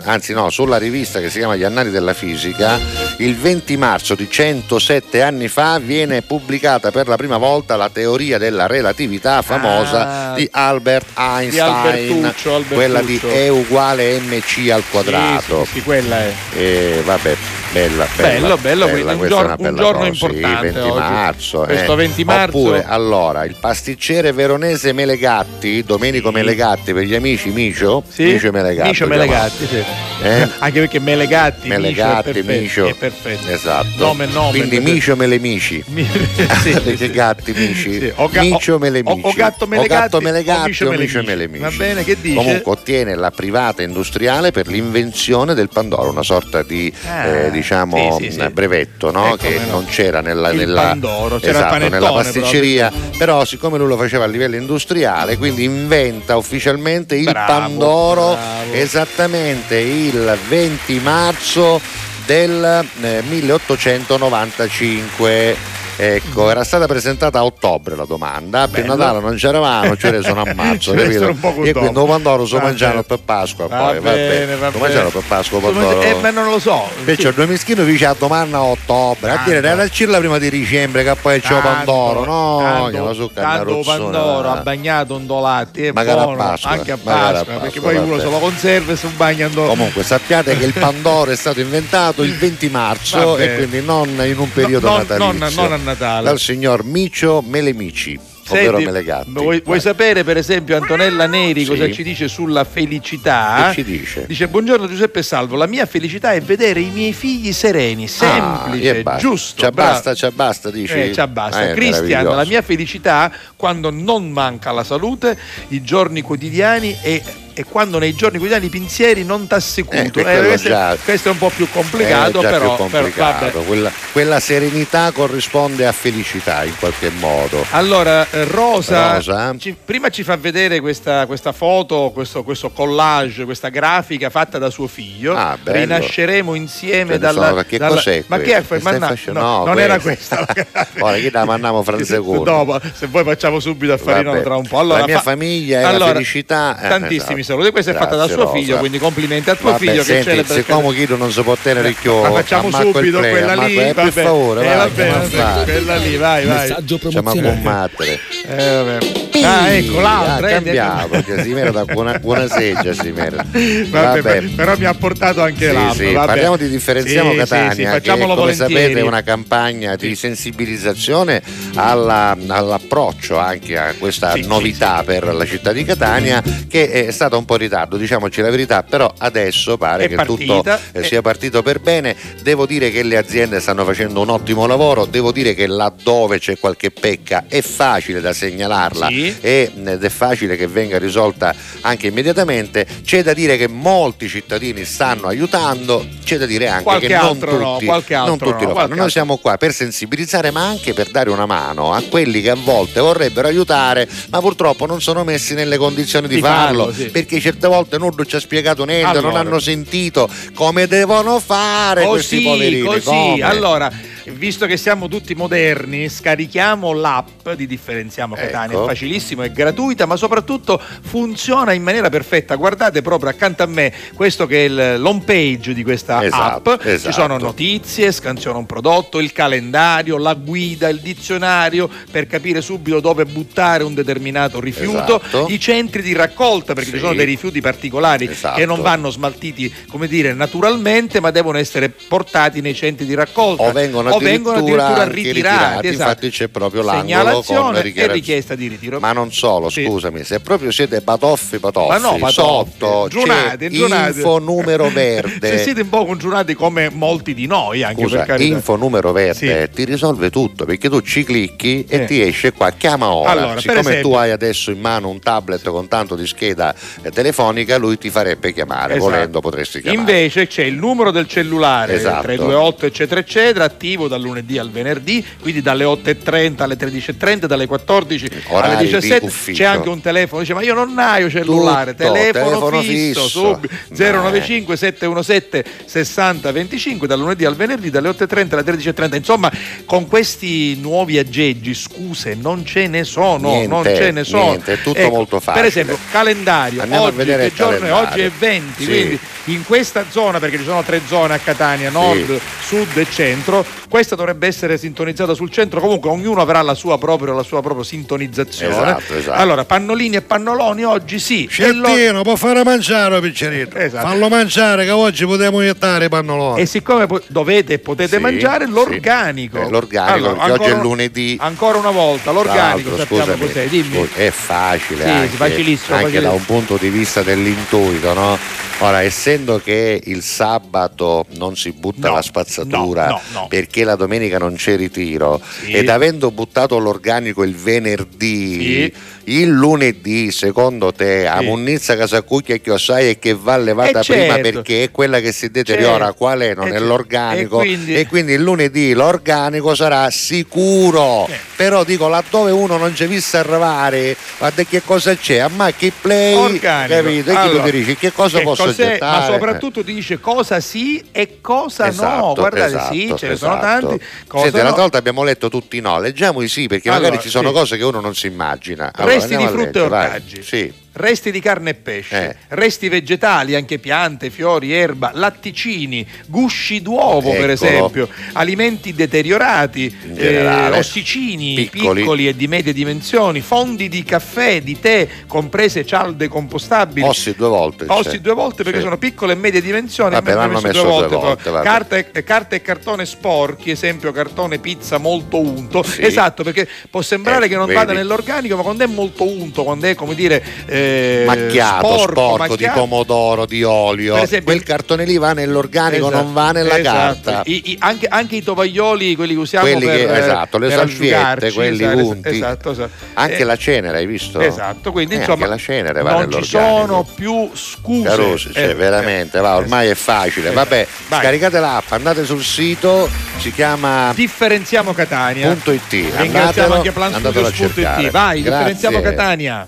anzi no, sulla rivista che si chiama Gli Annali della Fisica, il 20 marzo di 107 anni fa viene pubblicata per la prima volta la teoria della relatività famosa di Albert Einstein, quella di E uguale mc al quadrato. Sì, quella è. Vabbè, bello, questa è una bella cosa, importante, 20 marzo, questo 20 marzo. Oppure, allora, il pasticciere veronese Melegatti, Domenico Melegatti per gli amici, Micio Melegatti sì. Anche perché Melegatti Micio è perfetto, esatto, nome, quindi Micio Melemici, perché gatti Mici, Micio Melemici, o gatto Melegatti o Micio Melemici, va bene, che dice? Comunque ottiene la privata industriale per l'invenzione del Pandoro, una sorta di brevetto, no? Ecco, che non c'era nella Pandoro, c'era nella pasticceria, però siccome lui lo faceva a livello industriale, quindi inventa ufficialmente il Pandoro esattamente il 20 marzo del 1895. Ecco, era stata presentata a ottobre la domanda, per Natale non c'eravamo, ce ne sono a marzo, capito? E quindi il Pandoro lo mangiano per Pasqua, poi va bene. Mangiano per Pasqua Pandoro. Ma non lo so. Invece il Mischino dice a domanda a ottobre, a dire era la prima di dicembre che poi c'è Pandoro, no? Tanto Pandoro ha bagnato ondolati, magari buono, a Pasqua, anche a Pasqua, perché poi uno se lo conserva e se bagna andolati. Comunque sappiate che il Pandoro è stato inventato il 20 marzo e quindi non in un periodo natalizio. Natale. Dal signor Micio Melemici, ovvero Melegatti. Vuoi sapere per esempio Antonella Neri cosa ci dice sulla felicità? Che ci dice? Dice: buongiorno Giuseppe e Salvo, la mia felicità è vedere i miei figli sereni, semplice, giusto. C'è basta, dici? C'è basta. Cristian, la mia felicità quando non manca la salute, i giorni quotidiani e quando nei giorni quotidiani i pensieri non t'assecuto. Questo è un po' più complicato, però più complicato. Quella serenità corrisponde a felicità in qualche modo. Allora Rosa. Prima ci fa vedere questa foto, questo collage, questa grafica fatta da suo figlio. Rinasceremo insieme non era questa. Ora che la mandiamo fra un secondo. Dopo, se poi facciamo subito affarinare tra un po'. Allora, la mia famiglia è la felicità. Tantissimi saluti, questa è fatta da suo figlio, quindi complimenti a tuo figlio. Siccome Chido non si può tenere il chiodo, ma facciamo subito quella lì, per favore, quella lì, vai. Messaggio promozionale. Ecco l'altra, cambiamo, perché si merita buona seggia, si merita. Vabbè, però mi ha portato anche l'altra. Parliamo di Differenziamo Catania, che come sapete è una campagna di sensibilizzazione all'approccio anche a questa novità per la città di Catania, che è stata un po' in ritardo, diciamoci la verità, però adesso pare che tutto sia partito per bene. Devo dire che le aziende stanno facendo un ottimo lavoro, devo dire che laddove c'è qualche pecca è facile da segnalarla ed è facile che venga risolta anche immediatamente. C'è da dire che molti cittadini stanno aiutando, c'è da dire anche qualche che non tutti lo fanno. Noi siamo qua per sensibilizzare, ma anche per dare una mano a quelli che a volte vorrebbero aiutare, ma purtroppo non sono messi nelle condizioni di farlo. Perché certe volte non ci ha spiegato niente, non hanno sentito come devono fare questi poverini. Allora, visto che siamo tutti moderni, scarichiamo l'app di Differenziamo Catania, è facilissimo, è gratuita, ma soprattutto funziona in maniera perfetta. Guardate proprio accanto a me questo che è l'home page di questa app. Ci sono notizie, scansiona un prodotto, il calendario, la guida, il dizionario per capire subito dove buttare un determinato rifiuto, i centri di raccolta, perché ci sono dei rifiuti particolari che non vanno smaltiti, come dire, naturalmente, ma devono essere portati nei centri di raccolta o vengono o vengono addirittura ritirati. Esatto. Infatti c'è proprio l'angolo con richiesta di ritiro. Ma non solo, sì, scusami, se proprio siete batoffi, ma no, sotto giunate, info numero verde. Se siete un po' congiurati come molti di noi, anche per carità. Info numero verde, sì, ti risolve tutto, perché tu ci clicchi e ti esce qua, chiama ora. Allora, siccome tu hai adesso in mano un tablet con tanto di scheda telefonica, lui ti farebbe chiamare, esatto, volendo potresti chiamare. Invece c'è il numero del cellulare, esatto, 328 eccetera eccetera, attivo dal lunedì al venerdì, quindi dalle 8:30 alle 13:30, dalle 14 orari alle 17. C'è anche un telefono, dice ma io non ho cellulare, tutto, telefono fisso, sub 095 717 6025 dal lunedì al venerdì dalle 8:30 alle 13:30. Insomma, con questi nuovi aggeggi, scuse, non ce ne sono, è tutto molto facile. Per esempio, calendario, andiamo oggi a vedere che giorno è? Oggi è 20, sì, quindi in questa zona, perché ci sono tre zone a Catania, nord, sì, sud e centro, questa dovrebbe essere sintonizzata sul centro, comunque ognuno avrà la sua propria sintonizzazione. Esatto. Allora, pannolini e pannoloni oggi sì. Scettino, può fare mangiare piccerino, esatto, fallo mangiare che oggi potremo iettare i pannoloni. E siccome potete mangiare l'organico. Sì. L'organico, allora, perché oggi è lunedì. Ancora una volta, l'organico, sappiamo cos'è, dimmi. È facile, sì, anche da un punto di vista dell'intuito, no? Ora, essendo che il sabato non si butta la spazzatura, perché la domenica non c'è ritiro, sì, ed avendo buttato l'organico il venerdì, sì, il lunedì, secondo te, sì, a Munnizza Casacucchia e Chiossai e che va levata prima, perché è quella che si deteriora, qual è? Non è l'organico, e quindi il lunedì l'organico sarà sicuro, però dico, laddove uno non c'è visto arrivare, guarda che cosa c'è, a ma che play, organico, capito? E allora, chi lo dice, che cosa posso gettare? Ma soprattutto dice cosa sì e cosa no, guardate, sì, ce ne sono tanti. Senti, l'altra volta abbiamo letto tutti no, leggiamo i sì, perché allora, magari ci sono cose che uno non si immagina. Allora, resti di frutta e ortaggi, sì, resti di carne e pesce, resti vegetali, anche piante, fiori, erba, latticini, gusci d'uovo, per esempio, alimenti deteriorati, ossicini piccoli e di medie dimensioni, fondi di caffè, di tè, comprese cialde compostabili. Ossi due volte perché sono piccole e medie dimensioni, hanno messo due volte. Carta e cartone sporchi, esempio cartone pizza molto unto, sì, esatto, perché può sembrare che non vada nell'organico, ma quando è molto unto, quando è, come dire, macchiato, sporco di pomodoro, di olio, esempio, quel cartone lì va nell'organico, esatto, non va nella carta. Anche i tovaglioli, quelli che usiamo, le salviette, quelli unti, esatto. Anche la cenere, hai visto? Esatto, quindi insomma, anche la cenere va nell'organico. Non ci sono più scuse. Carosi, cioè, veramente, va, ormai è facile. Vabbè, scaricate l'app, andate sul sito, si chiama Differenziamo Catania.it. Ringraziamo anche Planstudio.it. Vai, Differenziamo Catania.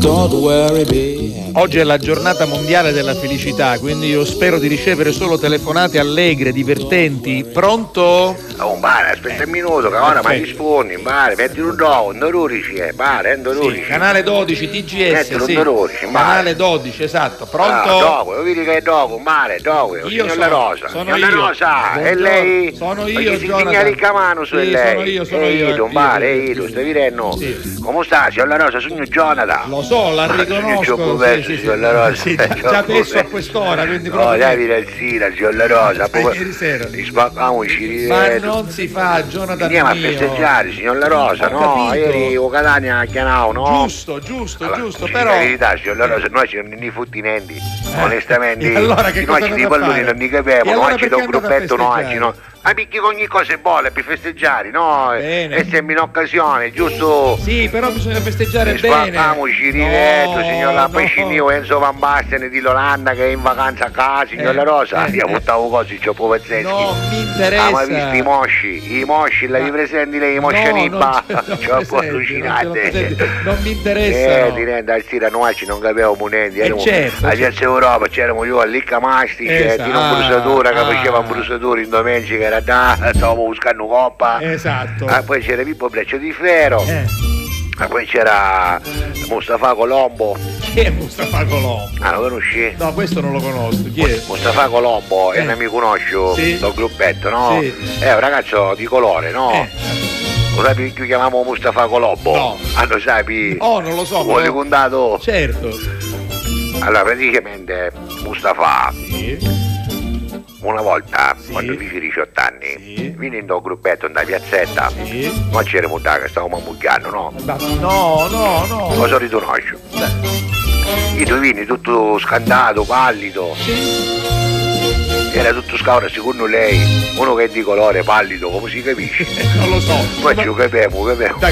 Don't worry, be happy. Oggi è la giornata mondiale della felicità, quindi io spero di ricevere solo telefonate allegre, divertenti. Pronto? Oh, mare, aspetta un minuto, che ora mi rispondi, mare, 21 12, mare, 12. Sì, canale 12, TGS, 21, sì, 12, canale 12, esatto, pronto? No, dopo, vedi che è dopo, mare, dopo, io sono La Rosa, sono io. La Rosa, e lei? Sono io, Jonathan. Riccamano su sì, lei. Sono io. Ido, mare, Ido, stai vedendo? Sì. Come sta, signor La Rosa, sogno Jonathan. Lo so, la riconosco, sì. La Rosa, sì, già adesso a quest'ora, quindi no, proprio. Dai, la zira, la Rosa. Ieri sera. Ma non si fa, Jonathan. Andiamo a festeggiare, signor La Rosa, no? Ieri o Catania a Chianao, no? Giusto, allora, giusto, però. La verità, signor La Rosa, noi ci siamo i futtinenti, onestamente. E allora che cosa noi ci palloni non ne capiamo, allora noi ci do un gruppetto, noi no. Ma picchi con ogni cosa vuole per festeggiare, no? Bene. E sembra un'occasione, giusto? Sì, però bisogna festeggiare bene. Spaccamoci, rivedo, signora. Poi ci dico Enzo Van Basten di l'Olanda che è in vacanza a casa, signor La Rosa. Abbiamo buttato così, c'ho po' pazzeschi. No, mi interessa. Ma visto i mosci, la ripresenti lei, i mosci Nibba? C'ho un po' allucinante. Non mi interessa. Direnda, sera noi non capiamo monenti. Certo. A Piazza Europa c'erano io a Licca Masti, c'era un bruciatore che faceva un bruciatore in domenica. Stavamo buscando coppa, esatto, poi c'era Pippo Breccio di Ferro, poi c'era Mustafa Colombo. Chi è Mustafa Colombo? Ah, lo conosci? No, questo non lo conosco. Chi è? Mustafa Colombo è un amico conosciuto, sì, dal gruppetto, no? Sì. È un ragazzo di colore, no? Lo sapevi che chiamavamo Mustafa Colombo? No. Ah, lo sapevi? Oh, non lo so. Vuole contato? Certo. Allora, praticamente Mustafa, sì, una volta, sì, quando feci 18 anni, sì, venendo al gruppetto andai piazzetta, sì, ma c'era mutata che stavamo ammugliando, no? No. Lo so riconosco. I tuoi vini tutto scandato, pallido. Sì. Era tutto scaura, secondo lei, uno che è di colore pallido, come si capisce? Non lo so. Poi ci capiamo. Da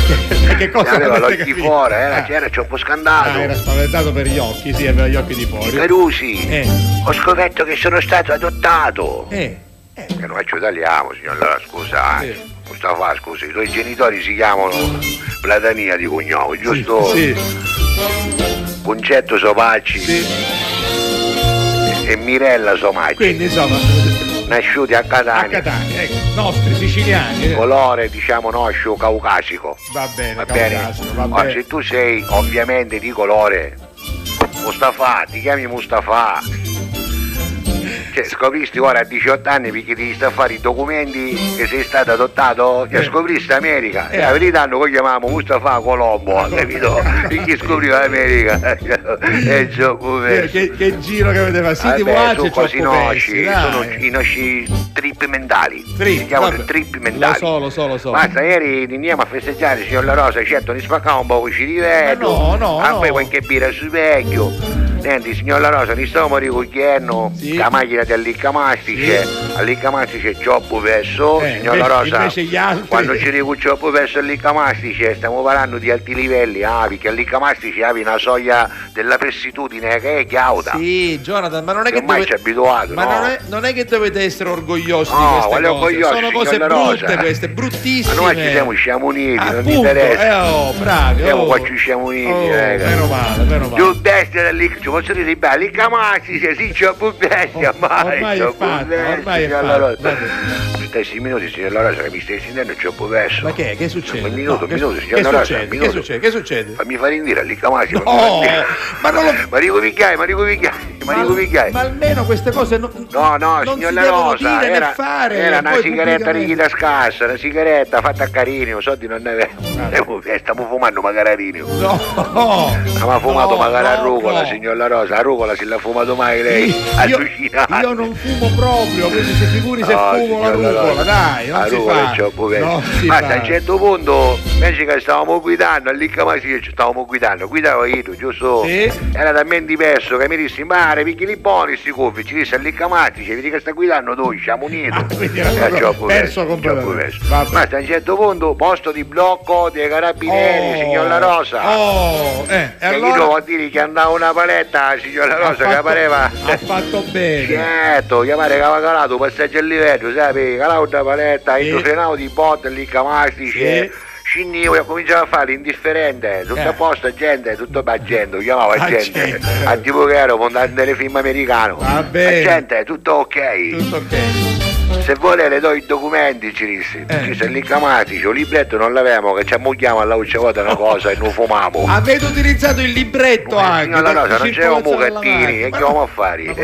che cosa aveva gli occhi fuori, c'era un po' scandato. Era spaventato per gli occhi, sì, aveva gli occhi di fuori. Carusi, ho scoperto che sono stato adottato. Che noi ci tagliamo, signora, scusa. Mustafa, scusa, i tuoi genitori si chiamano Platania di cognome, giusto? Sì. Concetto Sopacci. Sì. E Mirella Somaggi. Quindi insomma, nasciuti a Catania. A Catania, ecco, nostri siciliani. Colore, diciamo, noscio caucasico. Va bene. Se tu sei ovviamente di colore Mustafa, ti chiami Mustafa. Cioè, scopristi ora a 18 anni perché devi sta a fare i documenti che sei stato adottato, che scopriste America. La verità noi chiamavamo Mustafa Colombo, capito? Perché scopriva l'America. Che giro che vedeva, sì, tipo sono così noci, sono i nostri trip mentali. Si chiamano trip mentali. Lo so. Basta, ieri andiamo a festeggiare, signor La Rosa, certo, ne spaccavo un po' ci rivedo. No. Poi qualche birra sul vecchio. Senti, signor La Rosa, ne stiamo ricogliendo la macchina di Allicamastice, sì, Allicamastice Gioppo verso, signor La Rosa, quando ci dico Gioppo verso Allicamastice stiamo parlando di alti livelli, perché Allicamastice ha una soglia della pressitudine che è chiauda. Sì, Jonathan, ma non è che ormai ci è abituato, ma no? non è che dovete essere orgogliosi di queste cose. Sono cose brutte queste, bruttissime. Ma noi ci siamo sciamoniti, non mi interessa. Bravi. Siamo qua ci sciamoniti, meno male. Giù destra, lì, giù sono i belli camacci, se si c'è bubbessi, ormai c'è bubbessi, allora... 10 minuti, signor La Rosa, che mi stai sentendo, c'è bubbessi. Ma che succede? Un minuto, signor La Rosa, un minuto. Che succede? Fammi fare indire, lì camacci. No, ma non lo... Marico Vigliai. Ma almeno queste cose no, signor La Rosa, era una sigaretta rigida scassa, una sigaretta fatta a Carinio, so di non ne avevo. Stiamo fumando Magarinio. No! Stiamo fumato magari a rucola, signor La Rosa, a rucola se l'ha fumato mai lei. Io non fumo proprio, quindi si figuri se fumo la rucola, dai, non si fa. Ma a un certo punto, invece che stavamo guidando, guidavo io, giusto? Sì. Era talmente diverso che mi disse, mare, picchi li buoni sti cuffi, ci disse all'incamati, vedi che sta guidando noi, siamo uniti. Perso completamente. Ma a un certo punto, posto di blocco dei carabinieri, signor La Rosa. E allora... io devo dire che andava una paletta, signor La Rosa, che pareva. Ha fatto bene. Certo, chiamare che aveva calato, passaggio al livello, sai, calavo una paletta, io frenavo di botte lì, camastici. Scinnivo e cominciava a fare indifferente, tutto a posto, gente, tutto baggendo, chiamava gente, a tipo che ero fondando delle film americano. Va bene. Gente, tutto ok. Tutto ok. Se volete do i documenti, ci disse, ci sono lì camatici, un libretto non l'avevamo, che ci ammucchiamo alla uccia una cosa e non fumavo. Avete utilizzato il libretto anche? No, non c'erano mucchettini, e che vamo a fare?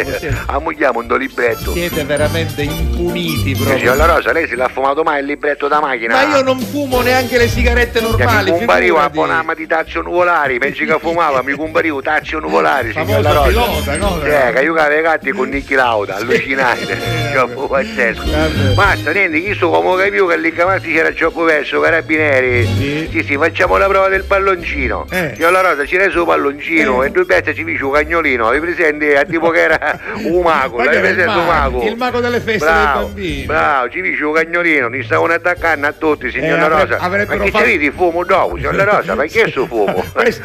Ammucchiamo un libretto. Siete veramente impuniti proprio. Signor La Rosa, lei se l'ha fumato mai il libretto da macchina? Ma io non fumo neanche le sigarette normali. Mi cumparivo a bonama di Tazio Nuvolari, pensi che fumava, mi cumparivo Tazio Nuvolari, signor La Rosa. Pilota, no? Che aiutava i gatti con Niki Lauda, allucinante. Basta, niente, io so come capivo che lì davanti c'era troppo verso, carabinieri. Sì, facciamo la prova del palloncino. Io La Rosa ci reso il palloncino e due pezzi ci fece un cagnolino, vi presente a tipo che era un mago, il mago delle feste dei bambini. Bravo, ci fece un cagnolino, li stavano attaccando a tutti, signor La Rosa. Ma che ci vedi fumo dopo, signor La Rosa, ma che so fumo? Questo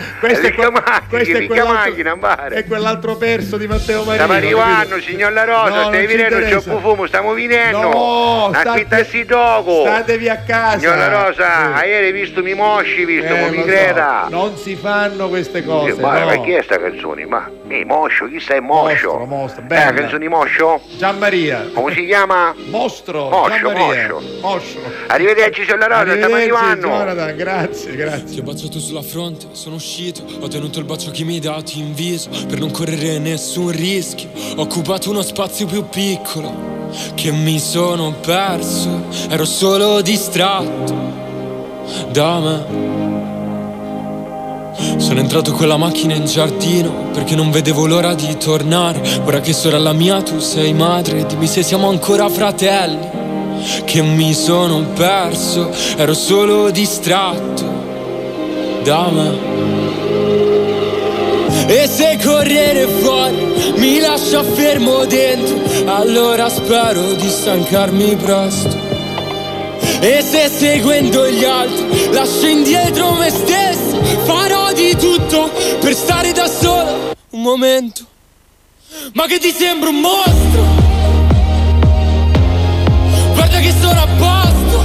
è quell'altro perso di Matteo Marino. Stiamo arrivando, signor La Rosa, stai venendo, c'è un fumo, stiamo venendo. No, statevi a casa. Signor La Rosa, ieri visto mi mosci, mi creda. No, non si fanno queste cose. Ma chi è sta canzone? Ma mi moscio, chi sta è moscio? Mostro, la canzone moscio? Gianmaria. Come si chiama? Mostro. Moscio. Arrivederci, signor La Rosa, stiamo arrivando. Grazie. Ti ho baciato sulla fronte, sono uscito. Ho tenuto il bacio che mi hai dato in viso. Per non correre nessun rischio, ho occupato uno spazio più piccolo che mi sono perso, ero solo distratto da me. Sono entrato con la macchina in giardino perché non vedevo l'ora di tornare. Ora che sorella mia tu sei madre, dimmi se siamo ancora fratelli. Che mi sono perso, ero solo distratto da me. E se correre fuori mi lascia fermo dentro, allora spero di stancarmi presto. E se seguendo gli altri lascio indietro me stesso, farò di tutto per stare da solo un momento. Ma che ti sembro un mostro? Guarda che sono a posto,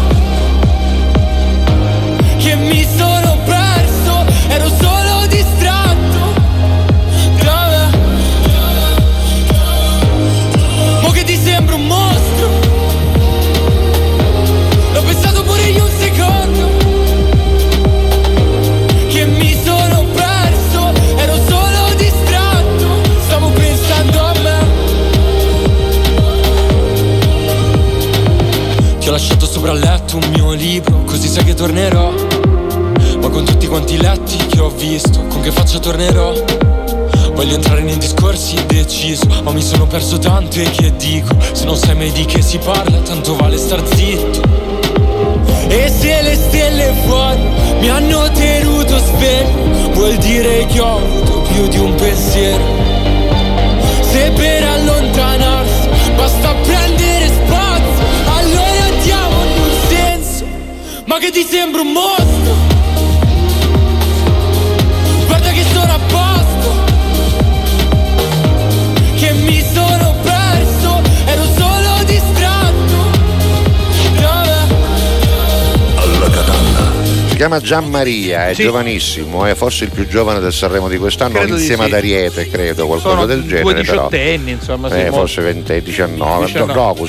che mi sono perso, ero solo distratto. Ti sembro un mostro, l'ho pensato pure io un secondo, che mi sono perso, ero solo distratto, stavo pensando a me. Ti ho lasciato sopra il letto un mio libro, così sai che tornerò, ma con tutti quanti letti che ho visto, con che faccia tornerò? Voglio entrare nei discorsi indeciso, ma mi sono perso tanto e che dico? Se non sai mai di che si parla, tanto vale star zitto. E se le stelle fuori mi hanno tenuto sveglio, vuol dire che ho avuto più di un pensiero. Se per allontanarsi basta prendere spazio, allora diamo un senso. Ma che ti sembro un mostro? Guarda che sono a posto, che mi sono perso, ero solo distratto. Alla Catalla. chiama Gianmaria, è giovanissimo, è forse il più giovane del Sanremo di quest'anno, credo insieme ad Ariete, credo, qualcosa sono del genere. 18 anni, insomma, forse 20, 19,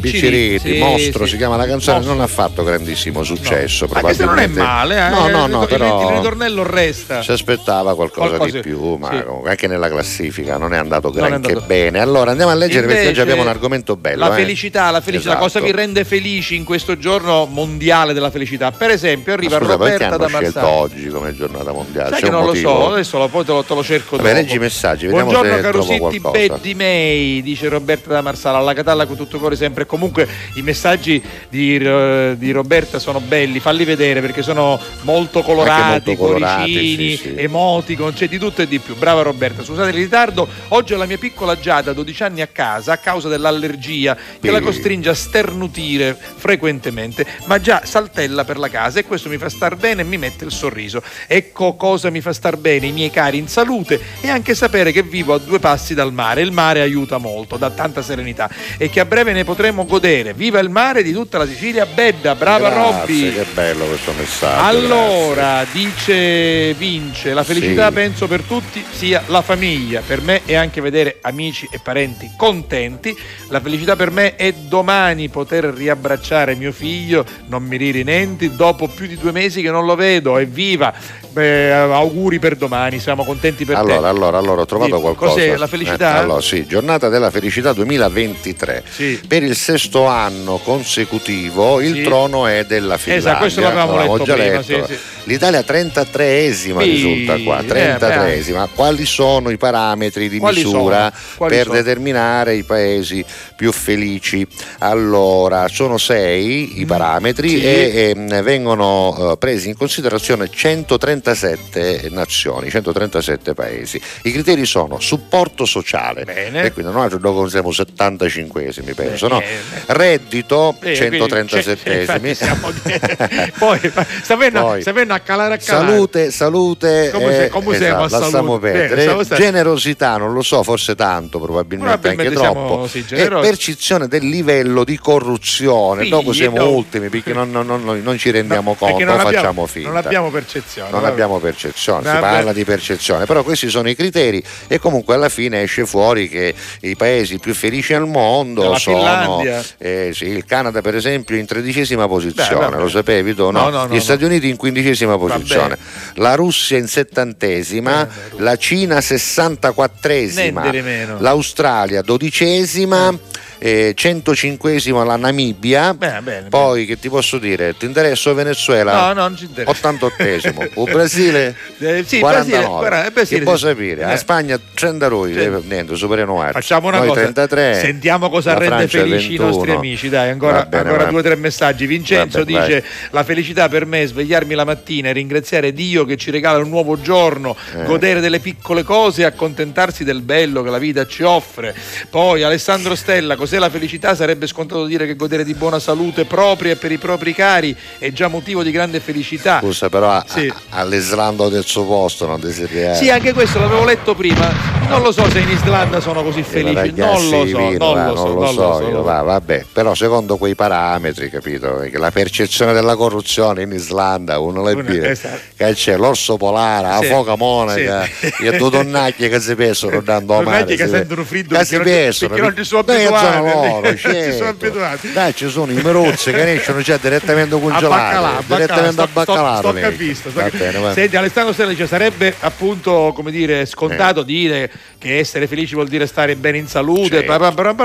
Picciriti, Mostro si chiama la canzone, Mostro. Non ha fatto grandissimo successo, no, probabilmente. Anche se non è male, no, però il ritornello resta. Si aspettava qualcosa di più, ma anche nella classifica non è andato granché bene. Allora andiamo a leggere, perché già abbiamo un argomento bello. La felicità, esatto. Cosa vi rende felici in questo giorno mondiale della felicità? Per esempio arriva Roberta da Marsala. Perché hanno scelto oggi come giornata mondiale? Sai che non motivo? Lo so, adesso poi te lo cerco dopo. Leggi i messaggi, vediamo. Buongiorno Carusitti, Betty May, dice Roberta da Marsala, alla Catalla con tutto cuore sempre. Comunque i messaggi di Roberta sono belli, falli vedere perché sono molto colorati, cuoricini, emoticon, c'è di tutto e di più. Brava Roberta, scusate il ritardo, oggi ho la mia piccola Giada, 12 anni, a casa a causa dell'allergia che la costringe a sternutire frequentemente, ma già saltella per la casa e questo mi fa star bene e mi mette il sorriso. Ecco cosa mi fa star bene: i miei cari in salute e anche sapere che vivo a 2 passi dal mare. Il mare aiuta molto, dà tanta serenità e che a breve ne potremo godere. Viva il mare di tutta la Sicilia, Bedda. Brava Robby, che bello questo messaggio. Allora dice Vince, la felicità penso per tutti sia la famiglia, per me è anche vedere amici e parenti contenti. La felicità per me è domani poter riabbracciare mio figlio, non mi ririnenti, dopo più di 2 mesi che non lo vedo. Evviva! Beh, auguri per domani, siamo contenti per te. Allora, ho trovato qualcosa. Cos'è la felicità? Giornata della felicità 2023. Sì. Per il 6° anno consecutivo il trono è della Finlandia. Esatto, questo l'avevamo letto già prima. L'Italia 33esima risulta qua, 33esima. Quali sono i parametri di misura per determinare i paesi più felici? Allora, sono 6 i parametri e vengono presi in considerazione 137 nazioni, 137 paesi. I criteri sono supporto sociale, e quindi noi siamo 75esimi, penso, reddito 137esimi, poi a calare. Salute come siamo generosità, non lo so, forse tanto, probabilmente anche troppo, e percezione del livello di corruzione. Dopo siamo ultimi perché non ci rendiamo conto, facciamo finta. Non abbiamo percezione, si parla di percezione, però questi sono i criteri e comunque alla fine esce fuori che i paesi più felici al mondo sono il Canada per esempio in 13ª posizione, lo sapevi tu? No, gli Stati Uniti in 15ª posizione, la Russia in 70ª, la Cina 64ª, l'Australia 12ª, 105esimo la Namibia. Poi che ti posso dire? Ti interessa Venezuela? No, non ci interessa. 88esimo. O Brasile? 49. Che può sapere? La Spagna 32, niente, superiamo altri. Facciamo una cosa, 33. Sentiamo cosa rende felici 21. I nostri amici, dai, ancora 2 o 3 messaggi. Vincenzo dice: "La felicità per me è svegliarmi la mattina e ringraziare Dio che ci regala un nuovo giorno, godere delle piccole cose e accontentarsi del bello che la vita ci offre". Poi Alessandro Stella: "Se la felicità sarebbe scontato dire che godere di buona salute propria e per i propri cari è già motivo di grande felicità". Scusa, però all'Islanda al terzo posto non desideriamo. Sì, anche questo l'avevo letto prima. Non lo so se in Islanda sono così felici. Non lo so. Vabbè, però secondo quei parametri, capito? La percezione della corruzione in Islanda, uno le vede, che c'è l'orso polare, la foca monaca, e due donnacchie che si pesano dando a mare. Che sentono freddo perché non ci sono abituati. Loro, dai, ci sono i merozzi che escono già direttamente congelato, direttamente a baccalato. Va bene. Senti, Alessandro Stella dice: "Sarebbe appunto, come dire, scontato dire che essere felici vuol dire stare bene in salute".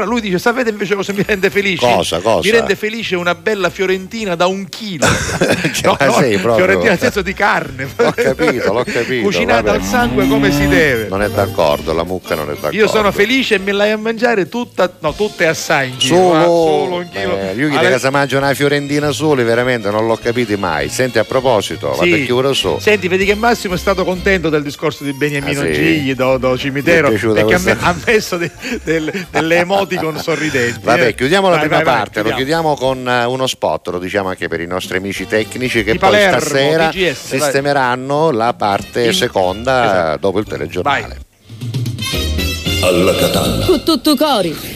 Lui dice: "Sapete invece cosa mi rende felice? Mi rende felice una bella fiorentina da 1 chilo". Fiorentina nel senso di carne. L'ho capito. Cucinata al sangue come si deve. Non è d'accordo, la mucca non è d'accordo. Io sono felice e me l'hai a mangiare tutte assai in giro, solo in giro. Io che casa mangio una fiorentina soli, veramente non l'ho capito mai. Senti, a proposito, la chiura so. Senti, vedi che Massimo è stato contento del discorso di Beniamino Gigli do cimitero, perché ha messo delle emoticon sorridenti. Vabbè, chiudiamo la prima parte, lo chiudiamo con uno spot, lo diciamo anche per i nostri amici tecnici che Palermo, poi stasera TGS, sistemeranno la parte seconda dopo il telegiornale. Alla Catalla. Con tutto cori.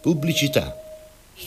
Pubblicità.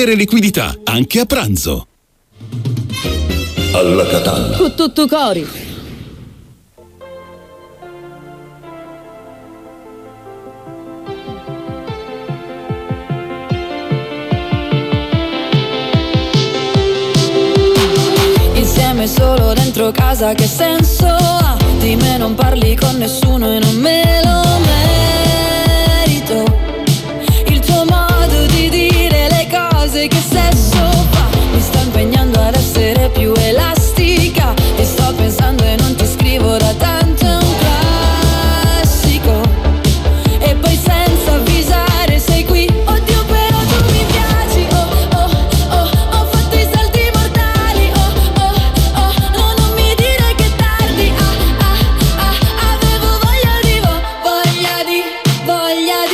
liquidità anche a pranzo. Alla Catalla. Tutto cori. Insieme solo dentro casa, che senso ha? Di me non parli con nessuno e non me lo merito. Il tuo modo di dire che sesso fa, mi sto impegnando ad essere più elastica, ti sto pensando e non ti scrivo da tanto, è un classico, e poi senza avvisare sei qui, oddio però tu mi piaci, oh oh oh, ho fatto i salti mortali, oh oh oh, no non mi dire che è tardi, ah ah ah, avevo voglia di, dove vai?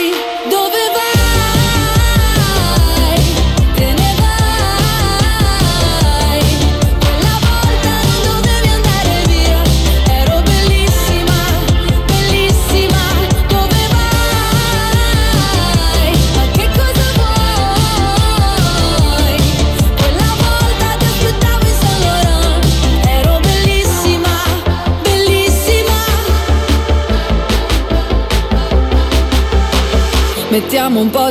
Mettiamo un po'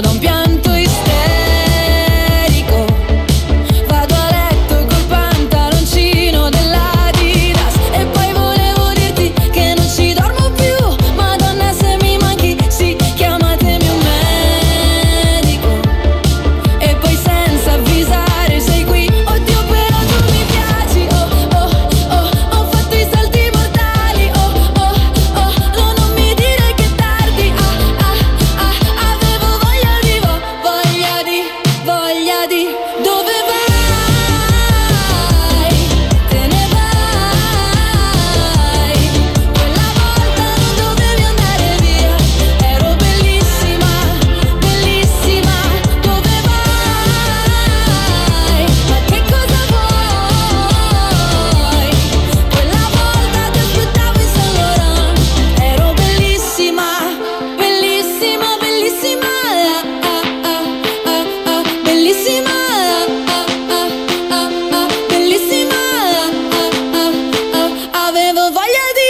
da un pianto isterico, vado a letto col pantaloncino dell'Adidas e poi volevo dirti che non ci dormo più, Madonna se mi manchi, sì, chiamatemi un medico, e poi senza avvisare sei qui, oddio però tu mi piaci, oh oh oh, ho fatto i salti mortali, oh oh oh, no non mi dire che è tardi, ah ah ah, avevo voglia di, dove vai? Te ne vai, quella volta non dovevi andare via, ero bellissima, bellissima, dove vai? Ma che cosa vuoi? Quella volta ti aspettavo in San Laurent, ero bellissima, bellissima, bellissima, ah, ah, ah, ah, bellissima, ah, ah, ah, ah, bellissima, ah, ah, ah, avevo voglia di,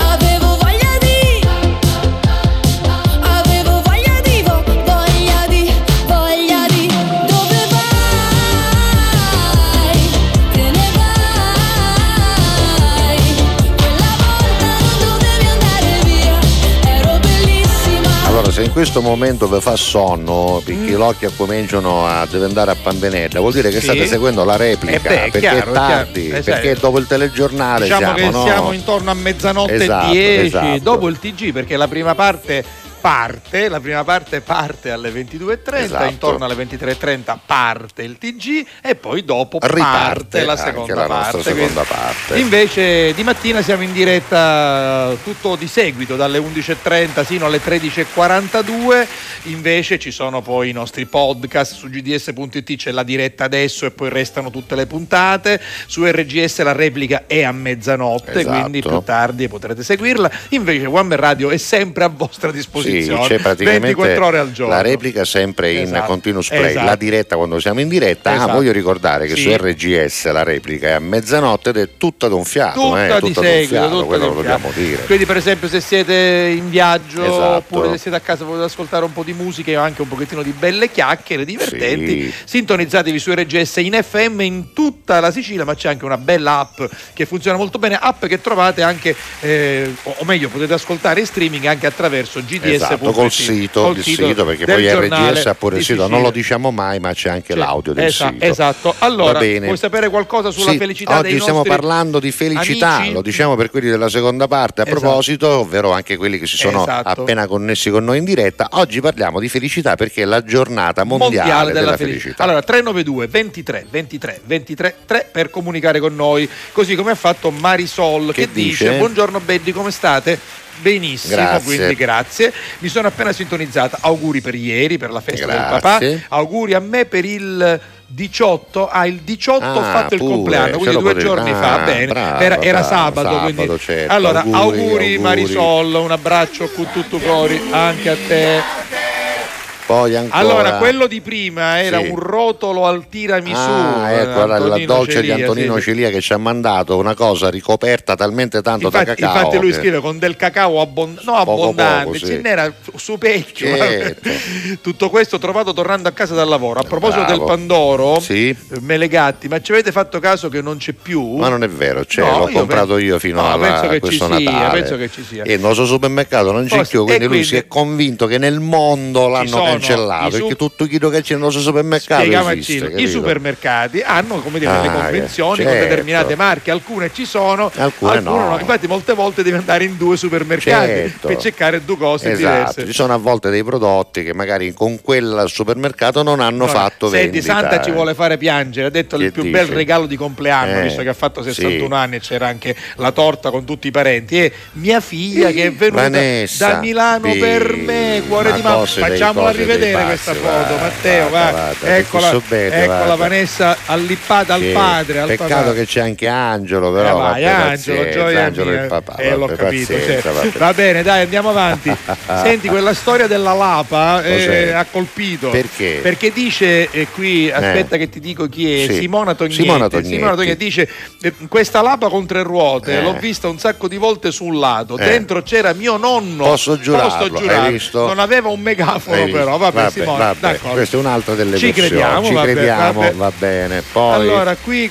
avevo voglia di, avevo voglia di, voglia di, dove vai? Te ne vai, quella volta non dovevi andare via, ero bellissima. Allora, se in questo momento vi fa sonno perché l'occhio cominciano a diventare a pampenella, vuol dire che state seguendo la replica, beh, è perché chiaro, è è tardi, chiaro, perché esatto. Dopo il telegiornale Diciamo che no? siamo intorno a mezzanotte Esatto, e 10, esatto. dopo il TG, perché la prima parte parte alle 22:30, Esatto. intorno alle 23:30 parte il TG e poi dopo Riparte parte la seconda anche la parte. nostra seconda parte. Invece di mattina siamo in diretta tutto di seguito dalle 11:30 sino alle 13:42. Invece ci sono poi i nostri podcast su gds.it, c'è la diretta adesso e poi restano tutte le puntate. Su RGS la replica è a mezzanotte, Esatto. quindi più tardi potrete seguirla. Invece One Mer Radio è sempre a vostra disposizione. disposizione, sì, c'è praticamente 24 ore al giorno, la replica sempre in continuo play, la diretta quando siamo in diretta. Ah, voglio ricordare che su RGS la replica è a mezzanotte ed è tutta d'un fiato, tutta d'un fiato, quello lo dobbiamo dire. Quindi per esempio se siete in viaggio, oppure se siete a casa e volete ascoltare un po' di musica e anche un pochettino di belle chiacchiere divertenti, sintonizzatevi su RGS in FM in tutta la Sicilia, ma c'è anche una bella app che funziona molto bene, app che trovate anche o meglio potete ascoltare in streaming anche attraverso GDS, col sito, il sito perché poi RGS ha pure il sito, non lo diciamo mai, ma c'è anche l'audio del sito. Esatto. Allora, vuoi sapere qualcosa sulla felicità dei nostri amici? Oggi stiamo parlando di felicità, lo diciamo per quelli della seconda parte, a proposito, ovvero anche quelli che si sono appena connessi con noi in diretta. Oggi parliamo di felicità perché è la giornata mondiale della felicità. Allora 392 23 23 23 3 per comunicare con noi, così come ha fatto Marisol che dice: buongiorno Beddi, come state? Benissimo, quindi grazie. Mi sono appena sintonizzata. Auguri per ieri, per la festa del papà. Auguri a me per il 18, il 18 ho fatto il compleanno, quindi due giorni fa, bene, era sabato, quindi certo. Allora auguri Marisol, un abbraccio con tutto cuore anche a te. Poi ancora... Allora, quello di prima era un rotolo al tiramisù. Ecco, la dolce Celia, di Antonino Celia che ci ha mandato una cosa ricoperta talmente tanto da cacao. Infatti lui scrive con del cacao abbondante, ce n'era su pecchio. Certo. Tutto questo trovato tornando a casa dal lavoro. A proposito del Pandoro, Melegatti, ma ci avete fatto caso che non c'è più? Ma non è vero, l'ho comprato io fino a questo Natale. Penso che ci sia. E il nostro supermercato non c'è più, quindi lui si è convinto che nel mondo l'hanno cancellato, perché tutto quello che c'è nel nostro supermercato esiste, i supermercati hanno, come dire, delle convenzioni con determinate marche, alcune ci sono, alcune no. Infatti molte volte devi andare in due supermercati per cercare due cose diverse. Ci sono a volte dei prodotti che magari con quel supermercato non hanno fatto vendita. Santa ci vuole fare piangere, ha detto il più bel regalo di compleanno, visto che ha fatto 61 anni e c'era anche la torta con tutti i parenti, e mia figlia che è venuta Vanessa, da Milano per me, cuore di mamma, facciamola rivedere questa foto, Matteo, vada. Eccola Vanessa allippata al padre. Peccato che c'è anche Angelo, però Angelo il papà. L'ho capito. Va bene, dai, andiamo avanti. Senti, quella storia della Lapa ha colpito. Perché? Perché dice qui, aspetta che ti dico chi è, Simona Tognetti. Dice: questa Lapa con tre ruote l'ho vista un sacco di volte sul lato. Dentro c'era mio nonno. Posso giurarlo. Visto? Non aveva un megafono però. Vabbè, questa è un'altra delle emozioni. Ci crediamo, va bene. Poi allora qui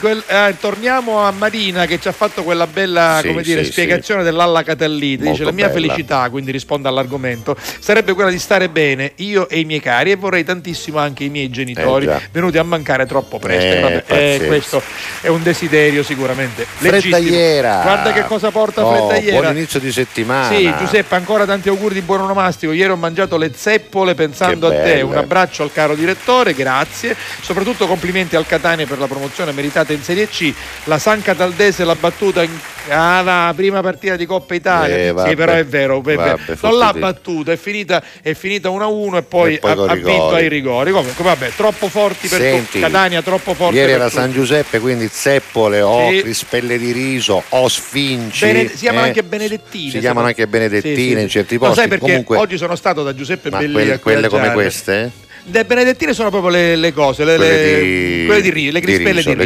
torniamo a Marina che ci ha fatto quella bella spiegazione dell'Alla Catallita. Dice: la mia felicità, quindi risponde all'argomento, sarebbe quella di stare bene io e i miei cari, e vorrei tantissimo anche i miei genitori venuti a mancare troppo presto. Questo è un desiderio sicuramente legittimo. Freddaiera, guarda che cosa porta Freddaiera. Buon inizio di settimana. Sì, Giuseppe, ancora tanti auguri di buon onomastico. Ieri ho mangiato le zeppole pensando a te, un abbraccio al caro direttore, grazie, soprattutto complimenti al Catania per la promozione meritata in Serie C, la San Cataldese l'ha battuta alla prima partita di Coppa Italia, però è vero, non l'ha battuta, è finita 1-1 e poi ha vinto ai rigori, comunque troppo forti per Catania, troppo forti ieri era San Giuseppe, quindi zeppole crispelle di riso sfinci, si chiamano anche benedettine in certi posti. Lo sai perché comunque... oggi sono stato da Giuseppe Belli a quelle come queste? Le benedettine sono proprio le cose, le crispelle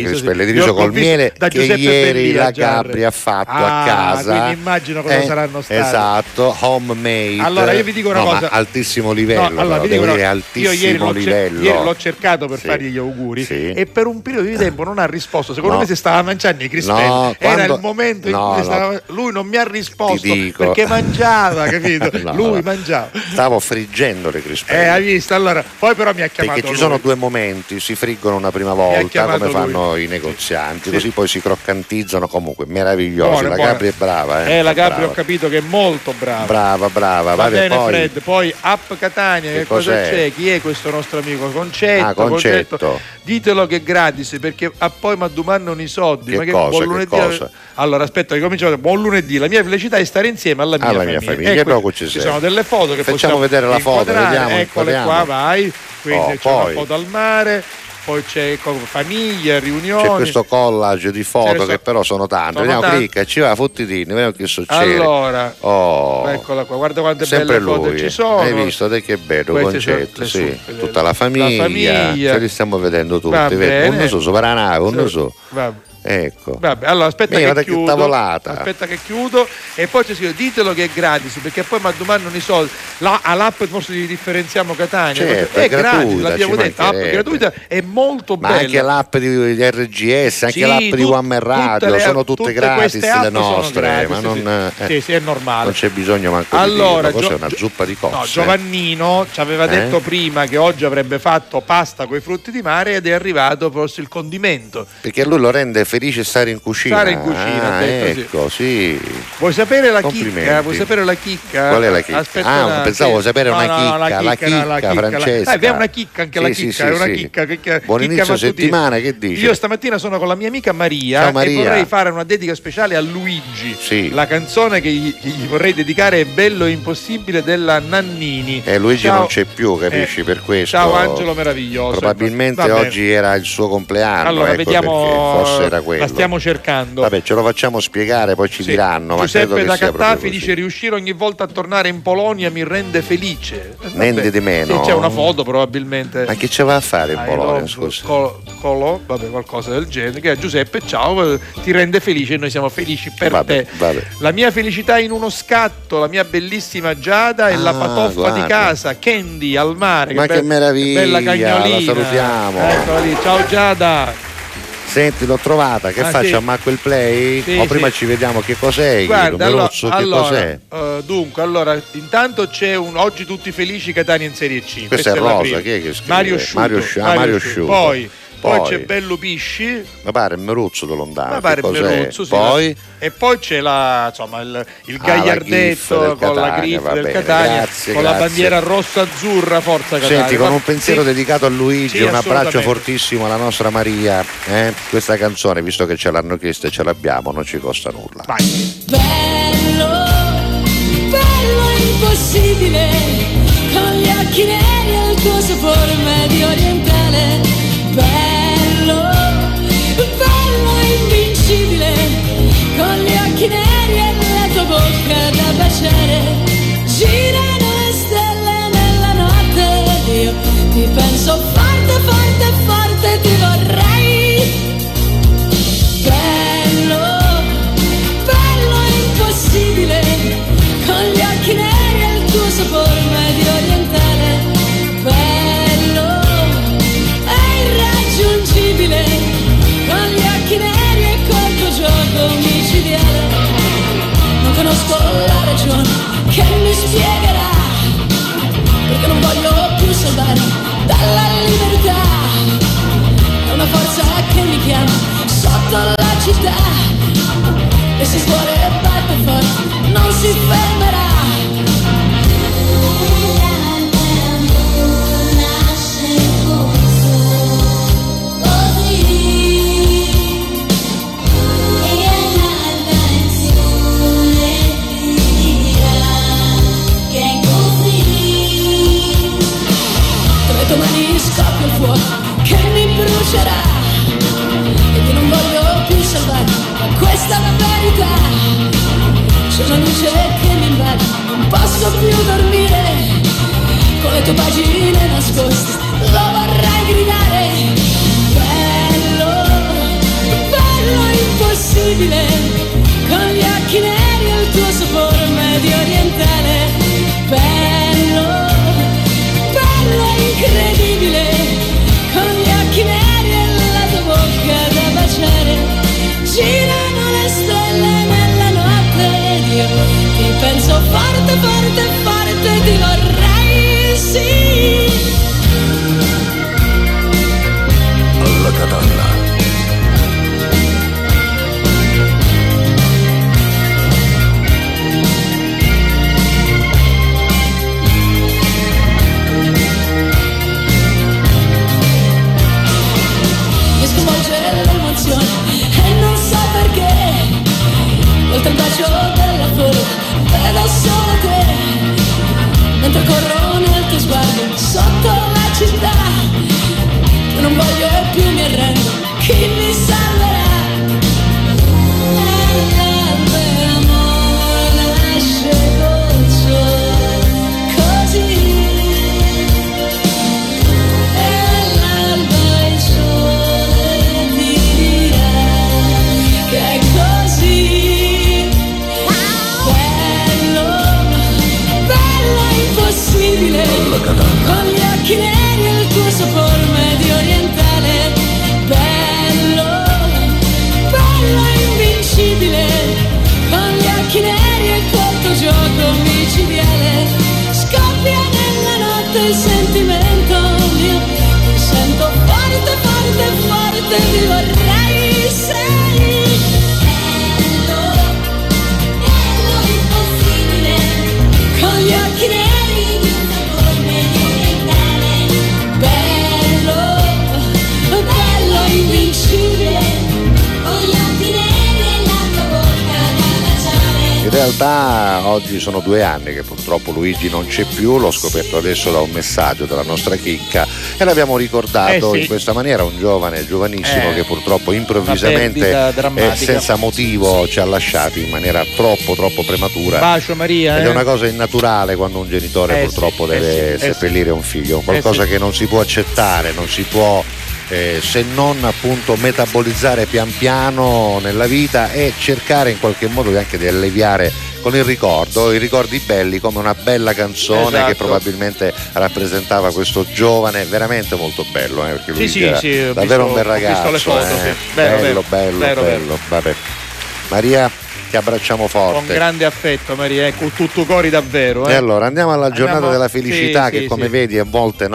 di riso col miele che ieri la Capri ha fatto a casa, quindi immagino cosa saranno state. Esatto, homemade. Allora io vi dico una cosa, altissimo livello, altissimo livello. Ieri l'ho cercato per fargli gli auguri e per un periodo di tempo non ha risposto, secondo me si stava mangiando i crispelli, era il momento in cui stava... lui non mi ha risposto perché mangiava, capito? Lui mangiava, stavo friggendo le crispelle, hai visto? Allora poi però mi ha chiamato, perché ci sono due momenti, si friggono una prima volta come fanno i negozianti, così poi si croccantizzano, comunque meravigliosi. La Capri è brava, la Capri ho capito che è molto brava. Va bene, poi... Fred, poi App Catania, che cosa c'è? Chi è questo nostro amico? Concetto. Ditelo che è gratis, perché poi mi addomandano i soldi, buon lunedì. Allora aspetta, ricominciamo. Buon lunedì, la mia felicità è stare insieme alla mia famiglia. Ci sono delle foto che facciamo vedere, la foto, vediamo, eccole qua, vai. Quindi c'è una foto al mare, poi c'è famiglia, riunioni, c'è questo collage di foto che però sono tante. Vediamo, clicca, ci va, fottitini, vediamo che succede. Allora, eccola qua, guarda quante sempre belle foto ci sono. Hai visto te che bello concetto, sì, tutta la famiglia, ce li stiamo vedendo tutti, uno so sopra la nave, uno so. Ecco. Vabbè, allora aspetta che chiudo. Aspetta che chiudo e poi c'è scritto ditelo che è gratis, perché poi mi domandano i soldi. All'app forse di Differenziamo Catania, certo, è gratuita, l'abbiamo detto, app gratuita è molto bella. Ma anche l'app di RGS, anche l'app di One Mer Radio, sono tutte gratis le nostre, ma non è normale. Non c'è bisogno manco di dirlo, è una zuppa di cose. No, Giovannino ci aveva detto prima che oggi avrebbe fatto pasta coi frutti di mare ed è arrivato forse il condimento. Perché lui lo rende felice stare in cucina. Stare in cucina, ecco, sì. Vuoi sapere la chicca? Qual è la chicca? Aspetta, pensavo sapere la chicca, Francesca. Abbiamo una chicca anche, la chicca. Buon inizio settimana, che dici? Io stamattina sono con la mia amica Maria, ciao, Maria, e vorrei fare una dedica speciale a Luigi. Sì. La canzone che gli vorrei dedicare è Bello e Impossibile della Nannini. Luigi non c'è più, capisci, per questo. Ciao Angelo meraviglioso. Probabilmente oggi era il suo compleanno. Allora, vediamo, forse era quello. La stiamo cercando. Vabbè, ce lo facciamo spiegare, poi ci diranno. Giuseppe da Cattafi dice: riuscire ogni volta a tornare in Polonia mi rende felice. Niente di meno. Sì, c'è una foto probabilmente. Ma che ce va a fare in Polonia? Scusa. Vabbè, qualcosa del genere. Che Giuseppe, ciao, ti rende felice e noi siamo felici per te. Vabbè. La mia felicità in uno scatto, la mia bellissima Giada e la patoffa di casa, Candy al mare. Ma che meraviglia! Bella cagnolina. La salutiamo. Eccola lì, ciao Giada. Senti, l'ho trovata, che faccio? Ammacco il play? Prima ci vediamo che cos'è. Guarda, allora, cos'è? Dunque, intanto c'è un oggi tutti felici Catania in Serie C. Questa è Rosa, chi è che scrive? Mario Sciuto. Poi c'è Bello Pisci, ma pare il meruzzo da lontano, sì, poi e poi c'è il gagliardetto con la griffa del Catania, con la bandiera rossa-azzurra, forza Catania. Senti, con un pensiero dedicato a Luigi, un abbraccio fortissimo alla nostra Maria, questa canzone, visto che ce l'hanno chiesta e ce l'abbiamo, non ci costa nulla. Vai. Bello impossibile, con gli occhi neri e il tuo sapore medio orientale. Bello, bello invincibile, con gli occhi neri e la tua bocca da baciare. Girano le stelle nella notte ed io ti penso forte, forte, forte, ti vorrei. Bello, bello impossibile, con gli occhi neri e il tuo sapore medio orientale. Con gli occhi neri e col tuo gioco micidiale. Non conosco la ragione che mi spiegherà perché non voglio più salvare dalla libertà. È una forza che mi chiama sotto la città e se il cuore va per forza non si fermerà. Domani scoppia il fuoco che mi brucerà e che non voglio più salvare questa verità. C'è una luce che mi invade, non posso più dormire, con le tue pagine nascoste lo vorrei gridare. Bello, bello impossibile, con gli occhi neri e il tuo sapore medio orientale. Bello, incredibile, con gli occhi neri e sottile, con gli occhi neri e il corso forme di orientale. Bello, bello invincibile, con gli occhi neri e il corto gioco micidiale. Scoppia nella notte il sentimento mio, mi sento forte, forte, forte, ti vorrei, sei. Gli occhi neri di un sapore medio orientale. Bello, bello invincibile. Ho gli occhi neri e la tua bocca da baciare. In realtà oggi sono 2 anni che purtroppo Luigi non c'è più. L'ho scoperto adesso da un messaggio della nostra chicca e l'abbiamo ricordato in questa maniera. Un giovane, giovanissimo, che purtroppo improvvisamente e senza motivo ci ha lasciati in maniera troppo prematura. Bacio Maria. Ed è una cosa innaturale quando un genitore purtroppo deve seppellire un figlio, qualcosa che non si può accettare, non si può se non appunto metabolizzare pian piano nella vita e cercare in qualche modo anche di alleviare con il ricordo, i ricordi belli, come una bella canzone che probabilmente rappresentava questo giovane veramente molto bello, perché lui era davvero un bel ragazzo, ho visto le foto, bello. Vabbè. Maria, ti abbracciamo forte. Con grande affetto Maria, con tutto cori davvero. E allora andiamo alla giornata della felicità che come vedi a volte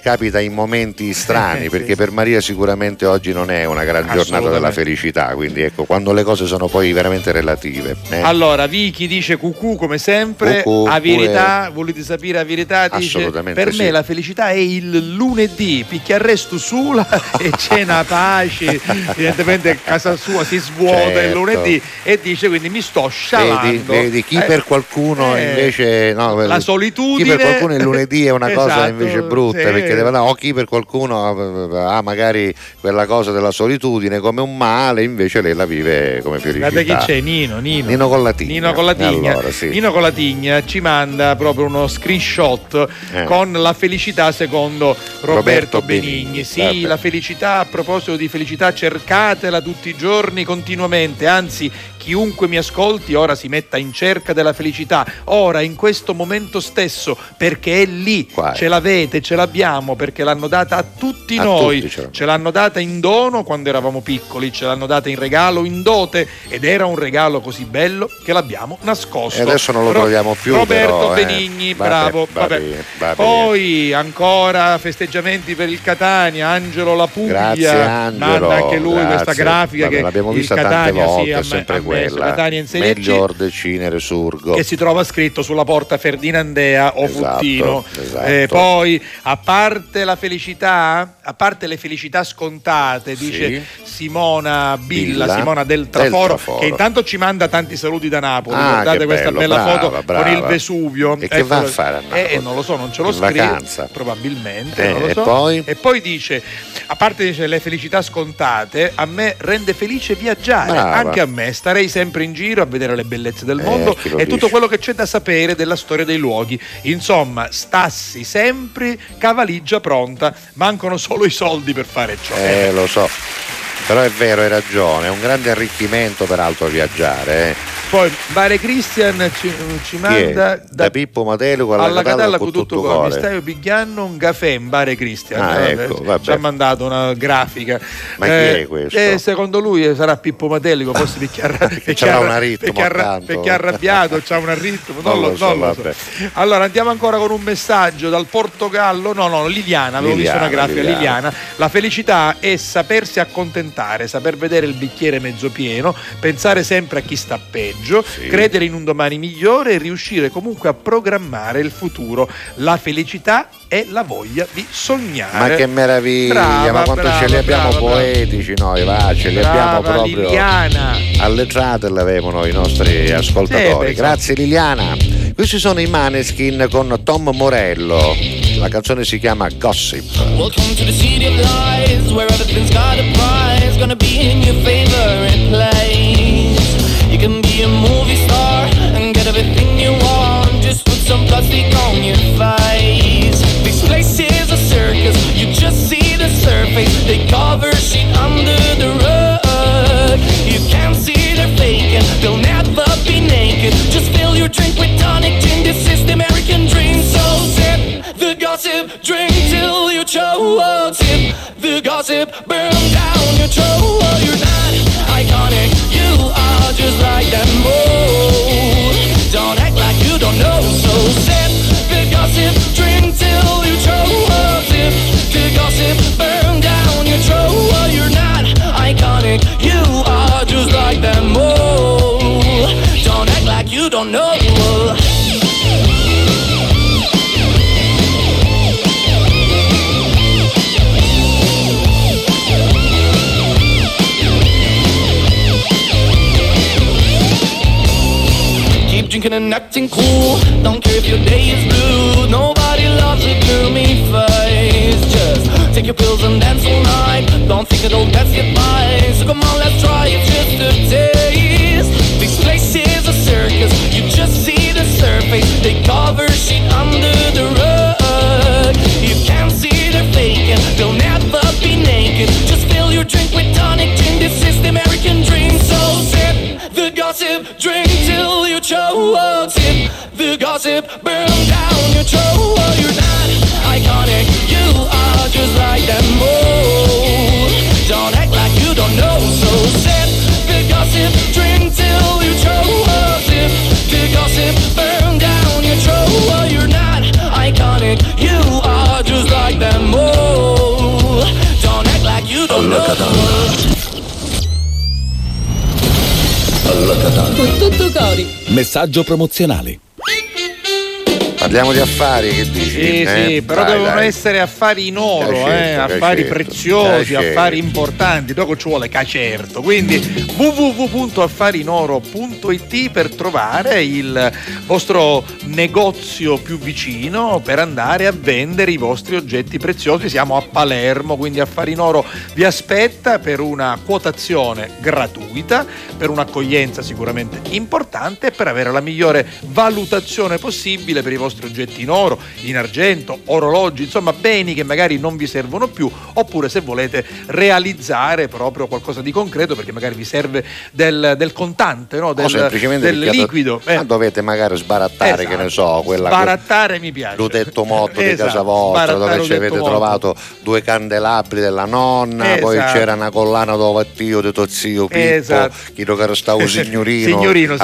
capita in momenti strani perché per Maria sicuramente oggi non è una gran giornata della felicità, quindi ecco quando le cose sono poi veramente relative. Allora Vicky dice cucù come sempre, a verità, volete sapere la verità? Dice, assolutamente per me la felicità è il lunedì, picchiarresto sola e cena pace, evidentemente casa sua si svuota il lunedì e dice quindi mi sto scialando. Vedi, chi per qualcuno invece no, la solitudine, chi per qualcuno il lunedì è una cosa invece brutta perché deve, chi per qualcuno ha magari quella cosa della solitudine come un male, invece lei la vive come felicità. Guarda chi c'è, Nino Collatigna. Allora, Nino Collatigna ci manda proprio uno screenshot con la felicità secondo Roberto Benigni. Sì, la felicità, a proposito di felicità, cercatela tutti i giorni continuamente, anzi chiunque mi ascolti ora si metta in cerca della felicità, ora in questo momento stesso, perché è lì, ce l'avete, ce l'abbiamo, perché l'hanno data a tutti noi, ce l'hanno data in dono quando eravamo piccoli, ce l'hanno data in regalo, in dote, ed era un regalo così bello che l'abbiamo nascosto. E adesso non lo troviamo più Roberto Benigni, bravo. Vabbè. Poi ancora festeggiamenti per il Catania, Angelo La Puglia, manda anche lui questa grafica che l'abbiamo vista il Catania sia sempre quella, Melior, Decine, Resurgo, che si trova scritto sulla porta Ferdinandea o Futtino. Poi a parte la felicità, a parte le felicità scontate, dice Simona Billa, Simona del Traforo, che intanto ci manda tanti saluti da Napoli. Guardate questa bella foto con il Vesuvio. E che va a fare a Napoli? Non lo so, non ce lo scrive probabilmente, non lo so. E poi dice, a parte dice, le felicità scontate, a me rende felice viaggiare, anche a me, starei sempre in giro a vedere le bellezze del mondo e tutto quello che c'è da sapere della storia dei luoghi, insomma stassi sempre cavaligia pronta, mancano solo i soldi per fare ciò. Lo so, però è vero, hai ragione, è un grande arricchimento peraltro viaggiare. Poi Mare Christian ci manda da Pippo Matelico alla Catalla con tutto cuore. Mi stai pigliando un caffè in Mare Christian, ci ha mandato una grafica. Ma chi è questo? Secondo lui sarà Pippo Matelico, forse perché è arrabbiato, c'ha un ritmo, non lo so. Allora andiamo ancora con un messaggio dal Portogallo, Liliana, avevo visto una grafica, Liliana. La felicità è sapersi accontentare, saper vedere il bicchiere mezzo pieno, pensare sempre a chi sta peggio, credere in un domani migliore e riuscire comunque a programmare il futuro. La felicità è la voglia di sognare. Ma che meraviglia, quanto ce li abbiamo poetici noi, ce li abbiamo proprio. Liliana, alleggiate l'avevano i nostri ascoltatori. Grazie Liliana. Questi sono i Maneskin con Tom Morello. La canzone si chiama Gossip. Welcome to the city of lies, where everything's got a prize, gonna be in your favorite place. You can be a movie star and get everything you want, just put some plastic on your face. This place is a circus, you just see the surface, they cover shit under the rug. You can't see they're faking, they'll never be naked, just fill your drink with tonic gin, this is the American dream, so sip. Drink till you choke. Sip the gossip, burn down your throat. You're not iconic, you are just like that mold. Don't act like you don't know. So sip the gossip, drink till you choke. Sip the gossip, burn down your throat. You're not iconic, you are just like that mold. Don't act like you don't know. Drinking and acting cool, don't care if your day is blue. Nobody loves a gloomy face. Just take your pills and dance all night. Don't think it'll pass you by. So come on, let's try it just a taste. This place is a circus, you just see the surface. They cover shit under the rug. You can't see they're faking, they'll never be naked. Just fill your drink with tonic gin. This is the American dream, so sip the gossip, drink till choke, sip the gossip, burn down your throat. You're not iconic, you are just like that mold. Don't act like you don't know. So sip the gossip, drink till you choke. Sip the gossip, burn down your throat. You're not iconic, you are just like that mold. Don't act like you don't know. Alla Catalla. Con tutto Cori. Messaggio promozionale. Parliamo di affari, che dici? Sì, sì, però vai, devono essere affari in oro, affari preziosi, affari importanti, dopo ci vuole cacerto. Quindi www.affariinoro.it per trovare il vostro negozio più vicino per andare a vendere i vostri oggetti preziosi. Siamo a Palermo, quindi Affari in Oro vi aspetta per una quotazione gratuita, per un'accoglienza sicuramente importante e per avere la migliore valutazione possibile per i vostri oggetti in oro, in argento, orologi, insomma beni che magari non vi servono più, oppure se volete realizzare proprio qualcosa di concreto perché magari vi serve del contante, no? del liquido. Ma dovete magari sbarattare, esatto, che ne so, quella sbarattare mi piace. L'udetto motto di casa vostra, dove ci avete trovato due candelabri della nonna, esatto, poi c'era una collana dove io detto zio Pippo, esatto, chiedo che stavo signorino,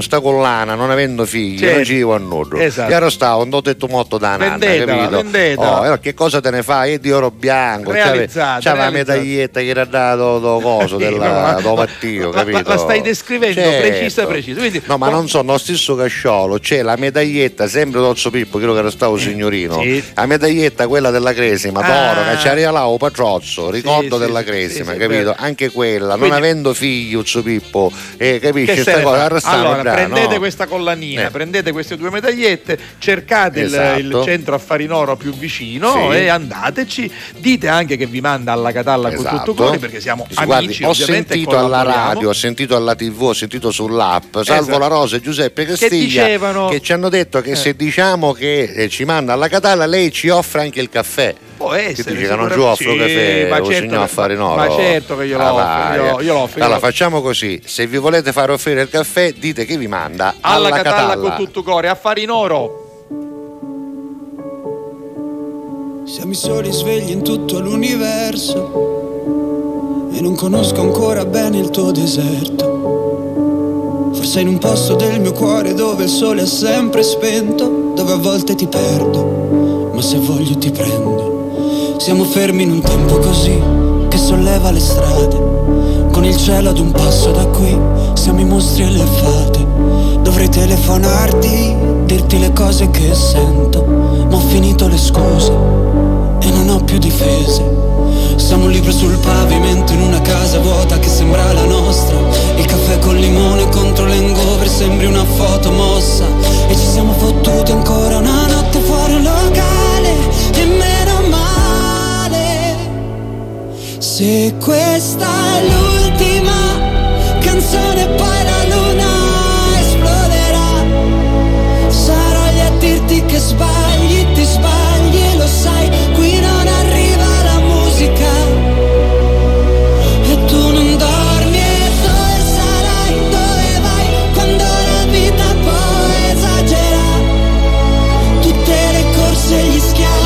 sta collana non avendo figli, certo, non ci va a nulla. Esatto. Io ero stato non ho detto molto da nanna, capito? Oh, allora che cosa te ne fai? Io di oro bianco, c'è la medaglietta che era dato coso della Matteo, capito? La stai descrivendo, certo, precisa. Quindi, no, ma non so, lo stesso casciolo, c'è la medaglietta sempre d'Ozzo Pippo, credo che era stato signorino. Sì. La medaglietta quella della Cresima, d'oro, che c'era là o patrozzo, ricordo della Cresima, capito? Anche quella, quindi, non avendo figli Ozzo Pippo, capisci questa cosa? Allora, prendete questa collanina, prendete queste due medagliette, cercate, esatto, il centro affari in oro più vicino, sì, e andateci, dite anche che vi manda Alla Catalla, esatto, con tutto cuore, perché siamo amici. Ho sentito alla radio, ho sentito alla TV, ho sentito sull'app Salvo, esatto, La Rosa e Giuseppe Castiglia che ci hanno detto che se diciamo che ci manda Alla Catalla lei ci offre anche il caffè. Può essere, che dice che non ci offro caffè, ma certo, affari in oro. Ma certo che io lo offro, Allora facciamo così: se vi volete far offrire il caffè, dite che vi manda Alla Catalla con tutto cuore, affari in oro. Siamo i soli svegli in tutto l'universo e non conosco ancora bene il tuo deserto. Forse in un posto del mio cuore dove il sole è sempre spento, dove a volte ti perdo, ma se voglio ti prendo. Siamo fermi in un tempo così che solleva le strade, con il cielo ad un passo da qui. Siamo i mostri e le fate. Dovrei telefonarti, dirti le cose che sento, ma ho finito le scuse e non ho più difese. Siamo un libro sul pavimento in una casa vuota che sembra la nostra. Il caffè col limone contro l'engover sembri una foto mossa. E ci siamo fottuti ancora una notte fuori un locale e meno male. Se questa è l'ultima canzone poi la luna esploderà. Sarò lì a dirti che sbagli, ti sbagli, lo sai. Qui non arriva la musica e tu non dormi e dove sarai, dove vai quando la vita poi esagera. Tutte le corse e gli schiavi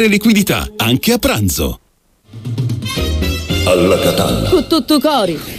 liquidità anche a pranzo. Alla Catalla. Con tutto cori.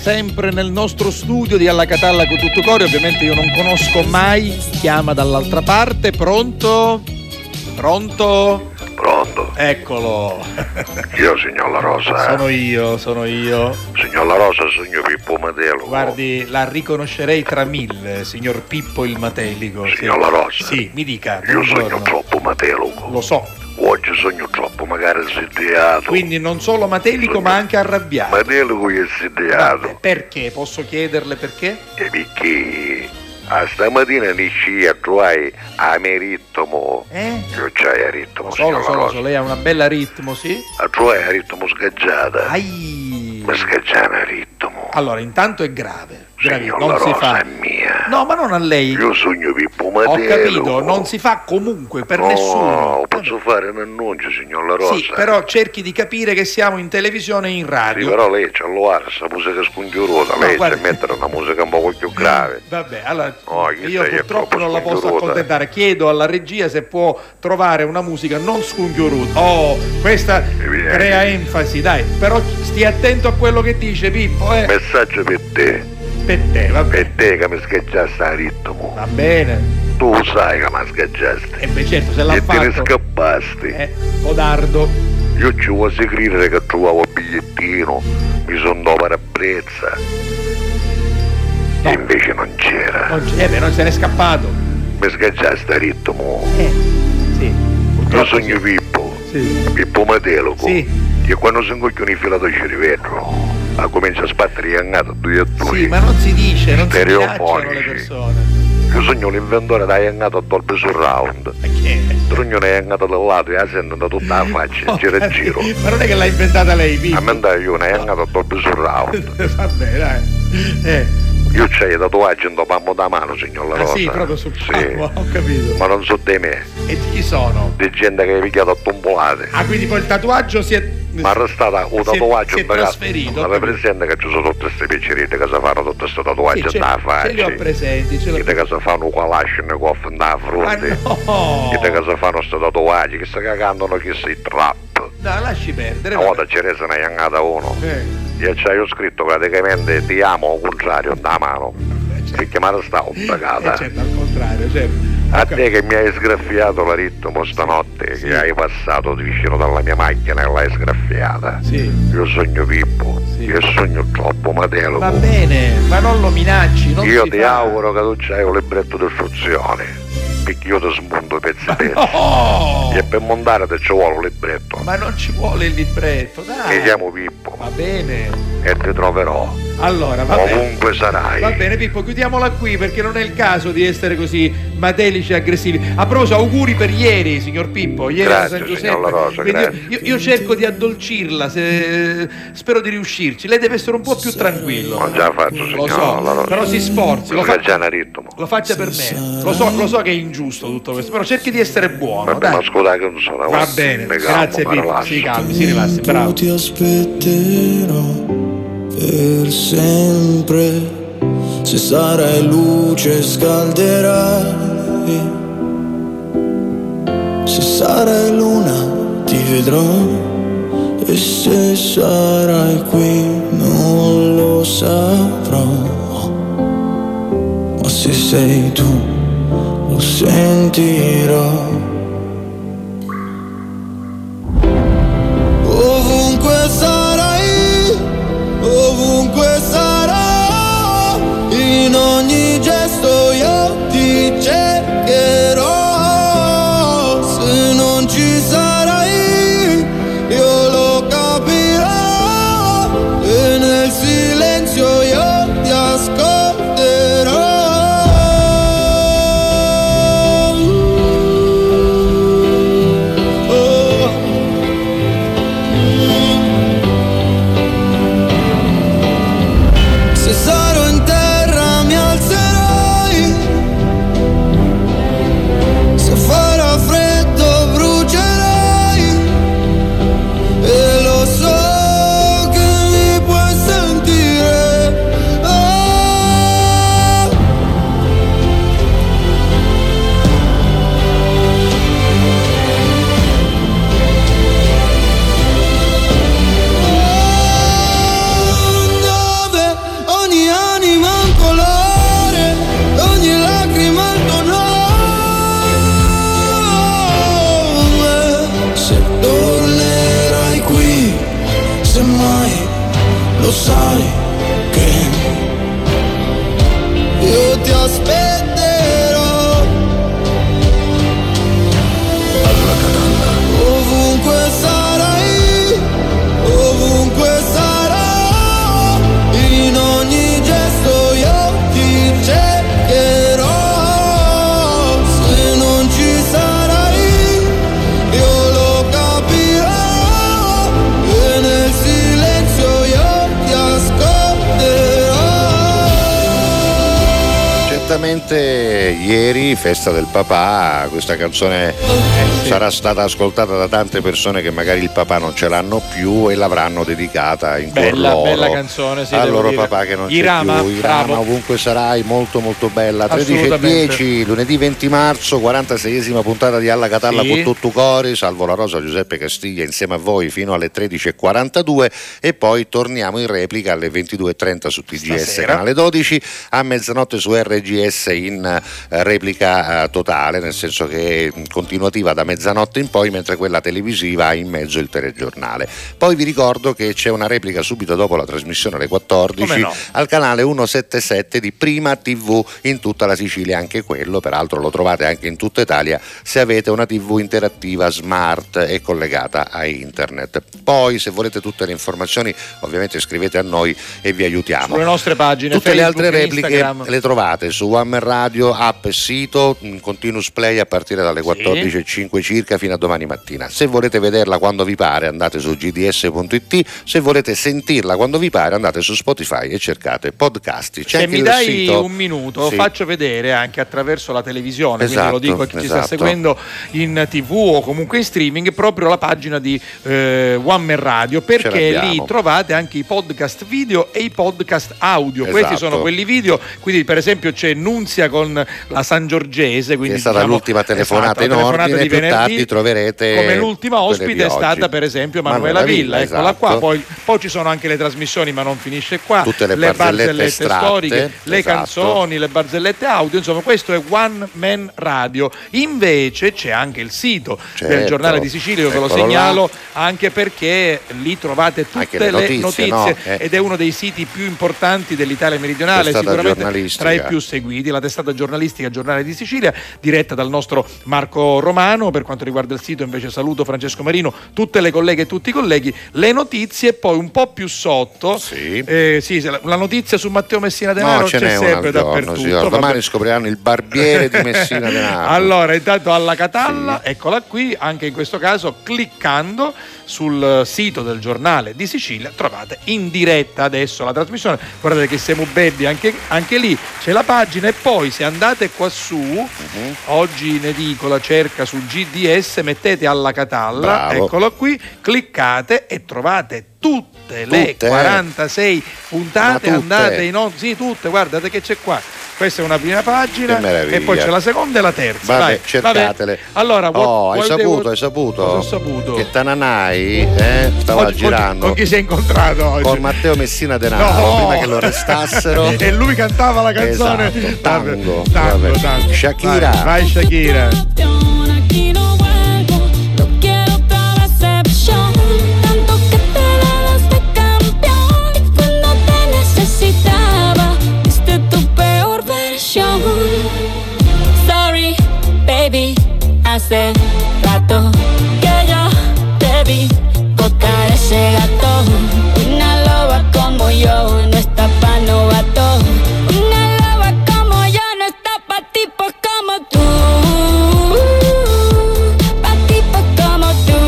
Sempre nel nostro studio di Alla Catalla con tutto cori, ovviamente io non conosco mai chi chiama dall'altra parte. Pronto? Eccolo. Io, signor La Rosa. Sono io. Signor La Rosa, signor Pippo Matelico. Guardi, la riconoscerei tra mille, signor Pippo il Matelico. Signor La Rosa. Sì, mi dica. Io sogno troppo Matelico. Lo so. Oggi sogno troppo, magari sediato. Quindi non solo matelico, sogno, ma anche arrabbiato. Matelico è sediato. Perché? Posso chiederle perché? E perché a stamattina ne sci a trovare a me ritmo. Io c'hai a ritmo. Solo, lei ha una bella ritmo, sì? A trovare a ritmo scaggiata. Ai. Ma scaggiata a ritmo. Allora, intanto è grave. Signor non La Rosa si fa. È mia. No, ma non a lei. Io sogno Pippo Matero. Ho capito, non si fa comunque per nessuno. No, posso fare un annuncio, signor La Rosa. Sì, però cerchi di capire che siamo in televisione e in radio. Sì, però lei c'ha la musica scongiurosa, no, lei c'è mettere una musica un po' più grave. Vabbè, allora no, io purtroppo non la posso accontentare. Chiedo alla regia se può trovare una musica non scongiurosa. Oh, questa evidente. Crea enfasi, dai. Però stia attento a quello che dice, Pippo, eh. Messaggio per te. Per te che mi schiacciaste a ritmo. Va bene. Tu sai che mi schiacciaste. E beh certo, se l'ha e fatto. E te ne scappasti. Codardo. Io ci vuoi credere che trovavo il bigliettino, mi sono dato per apprezza. No. E invece non c'era. Non se n'è scappato. Mi schiacciaste a ritmo. Sì. Io sogno sì. Pippo. Sì. Pippo Matelago. Sì. Che quando si incoglioni filato il cervello. Comincia a sbattere iangato due. Sì, ma non si dice, non si piacciono le persone. Io sogno l'inventore da iangato a dolpe sul round. Ma che? Trognone è iangato dal lato e la sento da tutta la faccia, gira e giro. Ma non è che l'ha inventata lei, Pippo? A me dai io, una iangato a dolpe sul round. Vabbè, dai. Io c'hai i tatuaggi in palmo da mano, signor La Rosa. Sì, proprio sul palmo, sì. Ho capito. Ma non so di me. E di chi sono? Di gente che hai picchiato a tombolate. Ah, quindi poi il tatuaggio si è... Ma arrestata un tatuaggio si è trasferito. Ma presente che ci sono tutte queste piccerite che si fanno tutte queste tatuaggi sì, da faccia. Ce li ho presenti, ce li ho. Che si fanno un Kalashnikov da fronte. Ah, no. Che si fanno questi tatuaggi che si cagano che si trap. No, lasci perdere. Una volta ce ne sono iangata uno. E c'è io scritto praticamente ti amo al contrario da mano. Certo. Perché mi resta un pagata. Certo, al contrario, certo. A te che mi hai sgraffiato la ritmo stanotte, sì. Che hai passato vicino dalla mia macchina e l'hai sgraffiata. Sì. Io sogno Pippo, sì. Io sogno troppo Matelo. Va bene, ma non lo minacci, non io ti fa... auguro che tu c'hai un libretto di istruzione, perché io ti smonto i pezzi. No! E per montare te ci vuole un libretto. Ma non ci vuole il libretto, dai. Mi chiamo Pippo. Va bene. E ti troverò. Allora, va ovunque bene. Sarai. Va bene Pippo, chiudiamola qui perché non è il caso di essere così matelici e aggressivi. A proposito, auguri per ieri, signor Pippo. Ieri grazie, a San Giuseppe. La Rosa, io cerco di addolcirla, spero di riuscirci. Lei deve essere un po' più tranquillo. Ho già fatto, signor La Rosa. Però si sforzi. Lo faccia per me. Lo so che è ingiusto tutto questo, però cerchi di essere buono. Vabbè, dai. Ma che non so, la va bene, grazie Pippo. Si calmi, si rilassi. Bravo. Ti aspetterò. Per sempre, se sarai luce scalderai, se sarai luna ti vedrò e se sarai qui non lo saprò, ma se sei tu lo sentirò, ovunque sarai. Ovunque sarò, in ogni gesto io ti cercherò. Se non ci sarai, io lo capirò. E nel silenzio io ti ascolterò. d'estate, ieri, festa del papà, questa canzone sarà stata ascoltata da tante persone che magari il papà non ce l'hanno più e l'avranno dedicata in cuor loro. Bella canzone, sì, al loro papà che non c'è più. Irama, ovunque sarai, molto molto bella. 13:10, lunedì 20 marzo, 46esima puntata di Alla Catalla, sì, con tutto cori, Salvo La Rosa, Giuseppe Castiglia insieme a voi fino alle 13:42 e poi torniamo in replica alle 22:30 su TGS stasera, canale 12, a mezzanotte su RGS in replica totale, nel senso che continuativa da mezzanotte in poi, mentre quella televisiva ha in mezzo il telegiornale. Poi vi ricordo che c'è una replica subito dopo la trasmissione alle 14, no, al canale 177 di Prima TV in tutta la Sicilia, anche quello peraltro lo trovate anche in tutta Italia se avete una TV interattiva smart e collegata a internet. Poi se volete tutte le informazioni ovviamente scrivete a noi e vi aiutiamo. Sulle nostre pagine tutte Facebook, le altre repliche Instagram le trovate su One Mer Radio, app e sito, in continuous play a partire dalle 14:05 circa fino a domani mattina. Se volete vederla quando vi pare andate su gds.it, se volete sentirla quando vi pare andate su Spotify e cercate podcasti. C'è, se mi dai sito, un minuto, sì, faccio vedere anche attraverso la televisione, esatto, quindi lo dico a chi, esatto, ci sta seguendo in TV o comunque in streaming, proprio la pagina di One Man Radio, perché lì trovate anche i podcast video e i podcast audio, esatto, questi sono quelli video, quindi per esempio c'è Nunzia con la Sangiorgese, quindi è stata, diciamo, l'ultima telefonata, esatto, in ordine, più tardi troverete come l'ultima ospite è stata per esempio Manuela Villa, esatto, eccola qua. Poi ci sono anche le trasmissioni, ma non finisce qua, tutte le barzellette storiche, esatto, le canzoni, le barzellette audio, insomma questo è One Man Radio. Invece c'è anche il sito, certo, del Giornale di Sicilia, io ve lo segnalo là, anche perché lì trovate tutte le notizie, no? Ed è uno dei siti più importanti dell'Italia meridionale, sicuramente tra i più seguiti, la testata giornalistica Giornale di Sicilia, diretta dal nostro Marco Romano. Per quanto riguarda il sito invece saluto Francesco Marino, tutte le colleghe e tutti i colleghi, le notizie. Poi un po' più sotto, sì, sì, la notizia su Matteo Messina Denaro, no, c'è sempre dappertutto, signor. Domani scopriranno il barbiere di Messina Denaro. Allora intanto Alla Catalla, sì, eccola qui, anche in questo caso cliccando sul sito del Giornale di Sicilia trovate in diretta adesso la trasmissione, guardate che siamo belli anche lì, c'è la pagina. E poi se andate qua su, oggi in edicola, cerca su GDS, mettete Alla Catalla, bravo, eccolo qui, cliccate e trovate tutte le 46 puntate andate in onda, sì, tutte, guardate che c'è qua. Questa è una prima pagina e poi c'è la seconda e la terza. Vabbè, cercatele. Allora, hai saputo che Tananai stava girando. Con chi si è incontrato oggi? Con Matteo Messina Denaro, no, prima che lo arrestassero. E lui cantava la canzone, esatto, tango. Shakira. Vai Shakira. Sorry, baby, hace rato que yo te vi botar ese gato. Una loba como yo no está pa' novato. Una loba como yo no está pa' tipos como tú, pa' tipos como tú.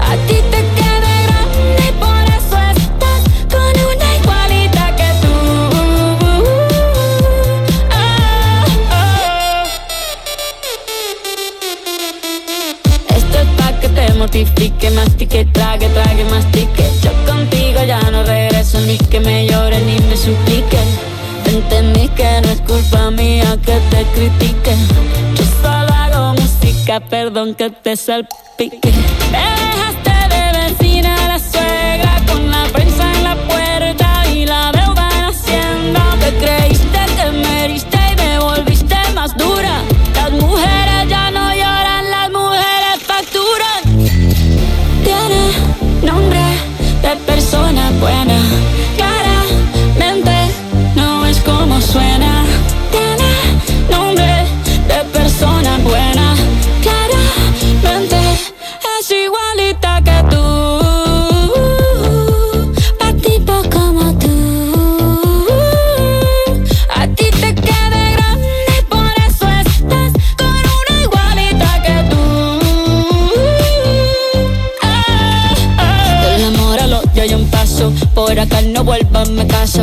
A ti te queda grande y por eso estás con una igualita que tú. Mortifique, mastique, trague, mastique. Yo contigo ya no regreso, ni que me llore, ni me suplique. Entendí que no es culpa mía que te critique. Yo solo hago música, perdón que te salpique. Me dejaste de vecina a la suegra con la prensa en la puerta y la deuda en Hacienda. Te creíste, te meriste y me volviste más dura. Las mujeres ya no lloran, las mujeres facturan. Nombre de persona buena, claramente no es como suena. Tiene nombre de persona buena, claramente es igualita que tú, pa' tipo como tú. A ti te queda grande y por eso estás con una igualita que tú. Por acá no vuelvas, me caso.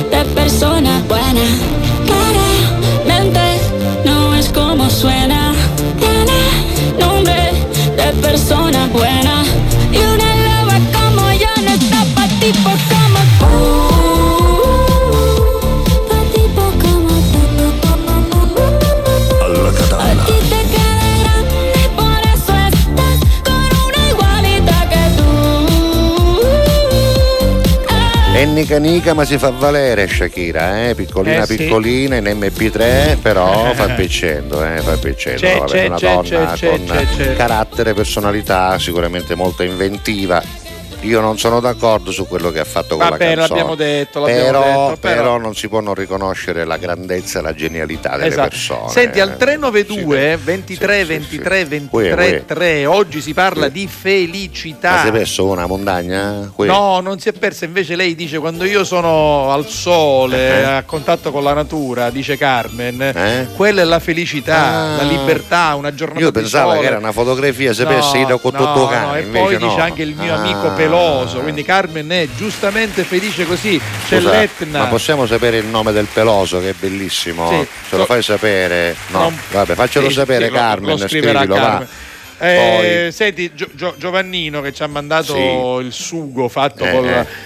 de persona buena, claramente no es como suena. Tiene nombre de persona buena, y una loba como yo no está pa' tipos como tú. È nica nica ma si fa valere Shakira, piccolina piccolina in MP3, però fa piacendo, è una donna con carattere, personalità, sicuramente molto inventiva. Io non sono d'accordo su quello che ha fatto con la canzone. L'abbiamo detto, però non si può non riconoscere la grandezza e la genialità delle persone. Senti, al 392 23 23 23 3 oggi si parla di felicità. Ma si è perso una montagna? No, non si è persa, invece lei dice quando io sono al sole, a contatto con la natura, dice Carmen, quella è la felicità, la libertà, una giornata di sole. Io pensavo che era una fotografia, si è persa io con tutto cane, e invece poi dice anche il mio amico Peloso, quindi Carmen è giustamente felice così. C'è l'Etna. Ma possiamo sapere il nome del Peloso, che è bellissimo? Sì. Ce lo fai sapere? No, non... vabbè, faccelo sapere, Carmen, lo scriverà Carmen. Senti, Giovannino che ci ha mandato il sugo fatto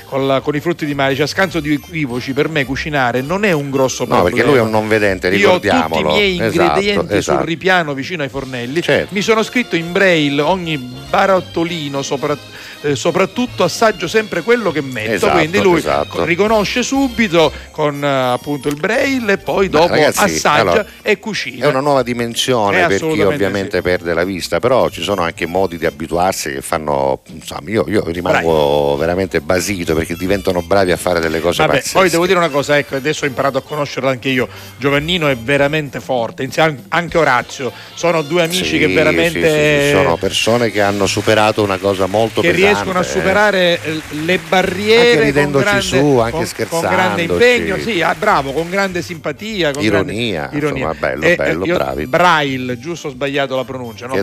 con i frutti di mare, dice, a scanso di equivoci, per me cucinare non è un grosso problema. No, perché lui è un non vedente, ricordiamolo. Io ho tutti i miei ingredienti sul ripiano vicino ai fornelli. Certo. Mi sono scritto in braille ogni barattolino, soprattutto assaggio sempre quello che metto, quindi lui riconosce subito con appunto il braille e poi dopo assaggia e cucina. È una nuova dimensione per chi ovviamente perde la vista, però ci sono anche modi di abituarsi che fanno, insomma, io rimango veramente basito perché diventano bravi a fare delle cose pazzesche. Poi devo dire una cosa, ecco, adesso ho imparato a conoscerla anche io. Giovannino è veramente forte, insieme anche Orazio, sono due amici che veramente sono persone che hanno superato una cosa molto pesante. Riescono a superare le barriere anche ridendoci anche scherzando, con grande impegno, bravo, con grande simpatia, con ironia. Insomma, bello, bravi. Braille, giusto o sbagliato la pronuncia? No?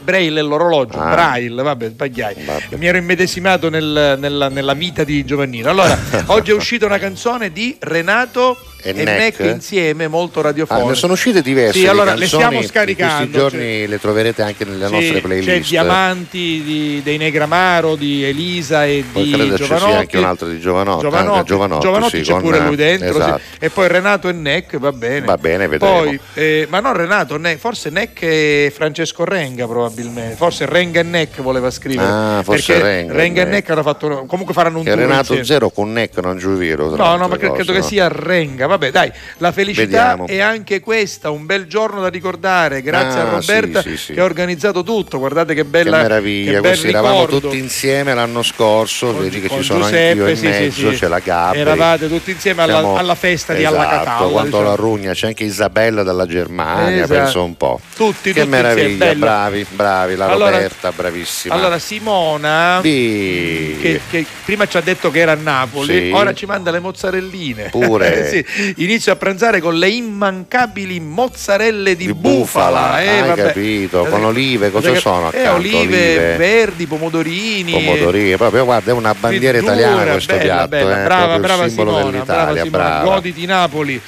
Braille è l'orologio, Braille, vabbè, sbagliai. Mi ero immedesimato nella vita di Giovannino. Allora, oggi è uscita una canzone di Renato e Neck insieme, molto radiofonica. Ne sono uscite diverse. Sì, allora le stiamo scaricando. In questi giorni le troverete anche nelle nostre playlist. C'è Diamanti dei Negramaro, di Elisa e poi di Giovanotti. Poi credo c'è anche un altro di Giovanotti c'è pure lui dentro. Esatto. Sì. E poi Renato e Neck, va bene, vedremo. Poi, ma non Renato, forse Neck e Francesco Renga, probabilmente. Forse Renga e Neck voleva scrivere. Forse Renga e Neck hanno fatto. Comunque faranno un tour Renato insieme. Zero con Neck, non giuro. No, ma credo che sia Renga. Vabbè, dai, la felicità è anche questa, un bel giorno da ricordare. Grazie a Roberta che ha organizzato tutto. Guardate che bella, che meraviglia, che bel ricordo. Eravamo tutti insieme l'anno scorso, vedi che ci sono Giuseppe, anch'io in mezzo, c'è la Gabri. Eravate tutti insieme alla festa di Alla Catalla. Quanto la Rugna, c'è anche Isabella dalla Germania, penso un po'. Tutti meraviglia, insieme, bravi, la Roberta, bravissima. Allora Simona che prima ci ha detto che era a Napoli, ora ci manda le mozzarelline. Pure. Inizio a pranzare con le immancabili mozzarelle di bufala. Hai capito? Con olive, cosa sono? Olive verdi, pomodorini, proprio, guarda, è una bandiera italiana questo piatto. Bella. Brava Simona, goditi Napoli.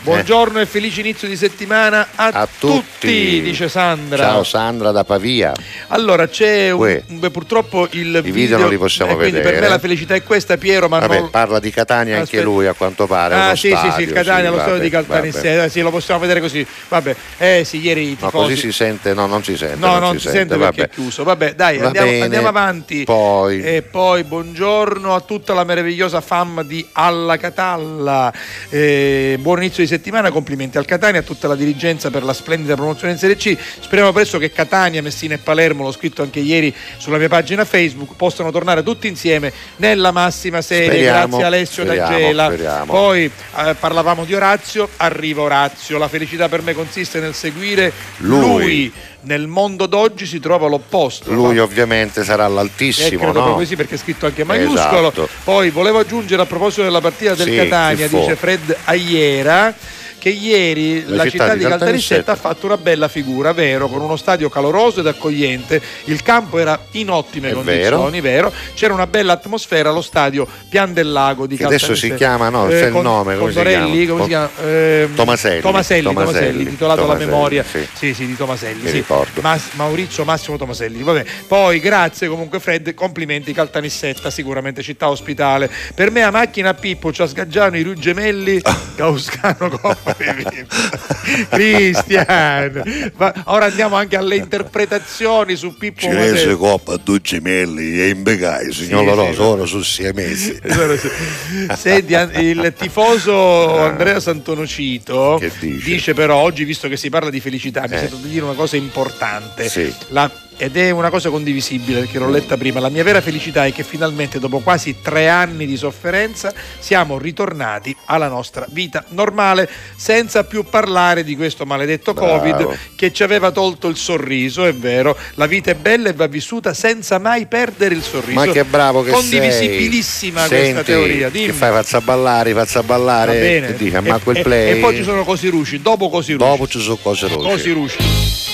Buongiorno e felice inizio di settimana a tutti, dice Sandra. Ciao Sandra da Pavia. Allora c'è purtroppo i video non li possiamo vedere. Per me la felicità è questa, Piero. Ma parla di Catania anche lui, a quanto pare. Sì, il Catania, lo stadio di Caltanissetta, lo possiamo vedere così. Ieri i tifosi. Ma così si sente? No, non si sente. No, non si sente perché è chiuso. Dai, andiamo avanti. E poi buongiorno a tutta la meravigliosa fam di Alla Catalla. Buon inizio di settimana. Complimenti al Catania, a tutta la dirigenza per la splendida promozione in Serie C. Speriamo presto che Catania, Messina e Palermo, l'ho scritto anche ieri sulla mia pagina Facebook, possano tornare tutti insieme nella massima serie. Speriamo, grazie Alessio D'Angela. Poi parlavamo di Orazio, arriva Orazio. La felicità per me consiste nel seguire lui. Nel mondo d'oggi si trova l'opposto. Lui ovviamente sarà all'altissimo, credo, no? Proprio così, perché è scritto anche maiuscolo. Esatto. Poi volevo aggiungere a proposito della partita del Catania, dice Fred Aiera, che ieri la città di Caltanissetta ha fatto una bella figura, vero, con uno stadio caloroso ed accogliente. Il campo era in ottime condizioni, vero? C'era una bella atmosfera allo stadio Pian del Lago di Caltanissetta. Adesso si chiama, no, c'è il nome, come si chiama? Tomaselli, titolato alla memoria. Sì, di Tomaselli, mi ricordo. Massimo Tomaselli. Vabbè. Poi grazie comunque Fred, complimenti Caltanissetta, sicuramente città ospitale. Per me a macchina Pippo Ciascaggiano, i Ruggemelli, Gauscano Cristian. Ma ora andiamo anche alle interpretazioni su Pippo Cinese Coppa, due gemelli e imbegai, signor La Rosa, ora sono 6 mesi. Senti, il tifoso Andrea Santonocito dice però oggi, visto che si parla di felicità, mi sento di dire una cosa importante. Sì. Ed è una cosa condivisibile, perché l'ho letta prima. La mia vera felicità è che finalmente, dopo quasi 3 anni di sofferenza, siamo ritornati alla nostra vita normale, senza più parlare di questo maledetto Covid che ci aveva tolto il sorriso. È vero, la vita è bella e va vissuta senza mai perdere il sorriso. Ma che bravo che condivisibilissima sei. Questa teoria. Dimmi. Che fai, fazza ballare. Va bene. Dica, ma quel play. E poi ci sono Cosirucci, dopo Cosirucci.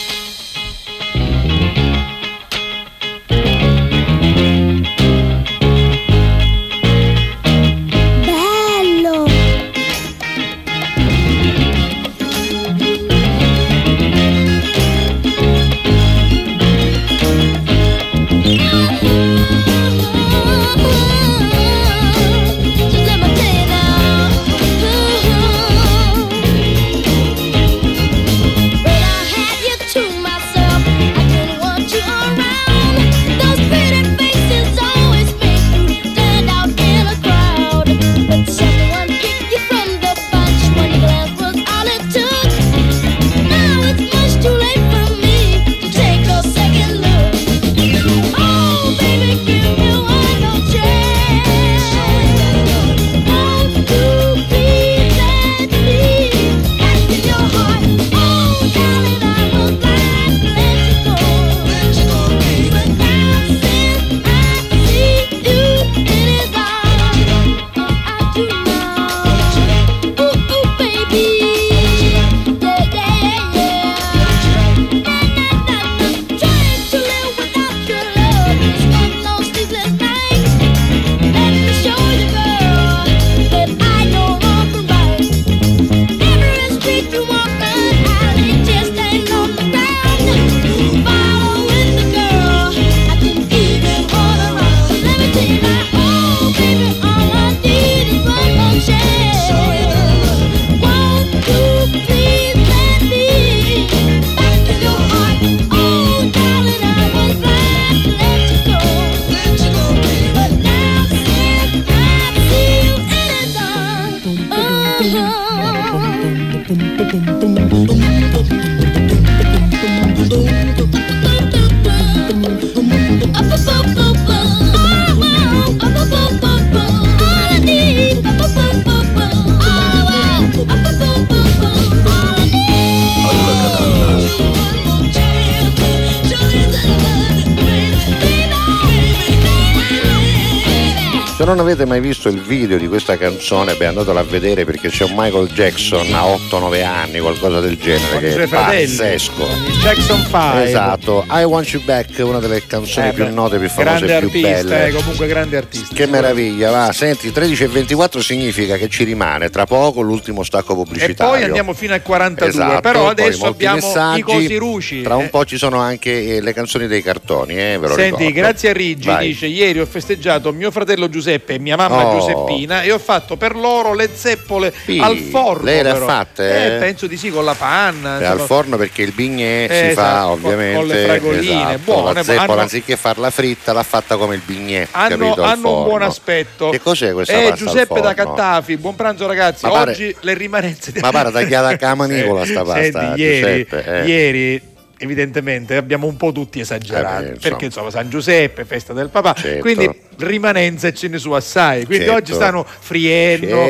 Non avete mai visto il video di questa canzone? Beh, andatela a vedere, perché c'è un Michael Jackson a 8-9 anni, qualcosa del genere, che è pazzesco. Jackson 5. Esatto, I Want You Back, una delle canzoni più note, più famose, più artista, belle. Comunque grande artista. Che meraviglia, va. Senti, 13:24 significa che ci rimane tra poco l'ultimo stacco pubblicitario. E poi andiamo fino al 42, esatto, però adesso abbiamo i Cosirucci. Tra un po' ci sono anche le canzoni dei cartoni, ve lo ricordo. Senti, grazie a Riggi, dice: ieri ho festeggiato mio fratello Giuseppe Giuseppe e mia mamma Giuseppina, e ho fatto per loro le zeppole al forno. Lei le ha fatte? Penso di sì, con la panna. Al forno, perché il bignè si fa ovviamente con le fragoline, esatto, buone. La zeppola anziché farla fritta l'ha fatta come il bignè, hanno un buon aspetto. Che cos'è questa pasta Giuseppe da Cattafi, buon pranzo ragazzi, pare, oggi le rimanenze di... Ma pare tagliata a camanicola sta pasta. Ieri evidentemente abbiamo un po' tutti esagerato, perché insomma San Giuseppe, festa del papà, quindi rimanenze ce ne sono assai, quindi oggi stanno friendo,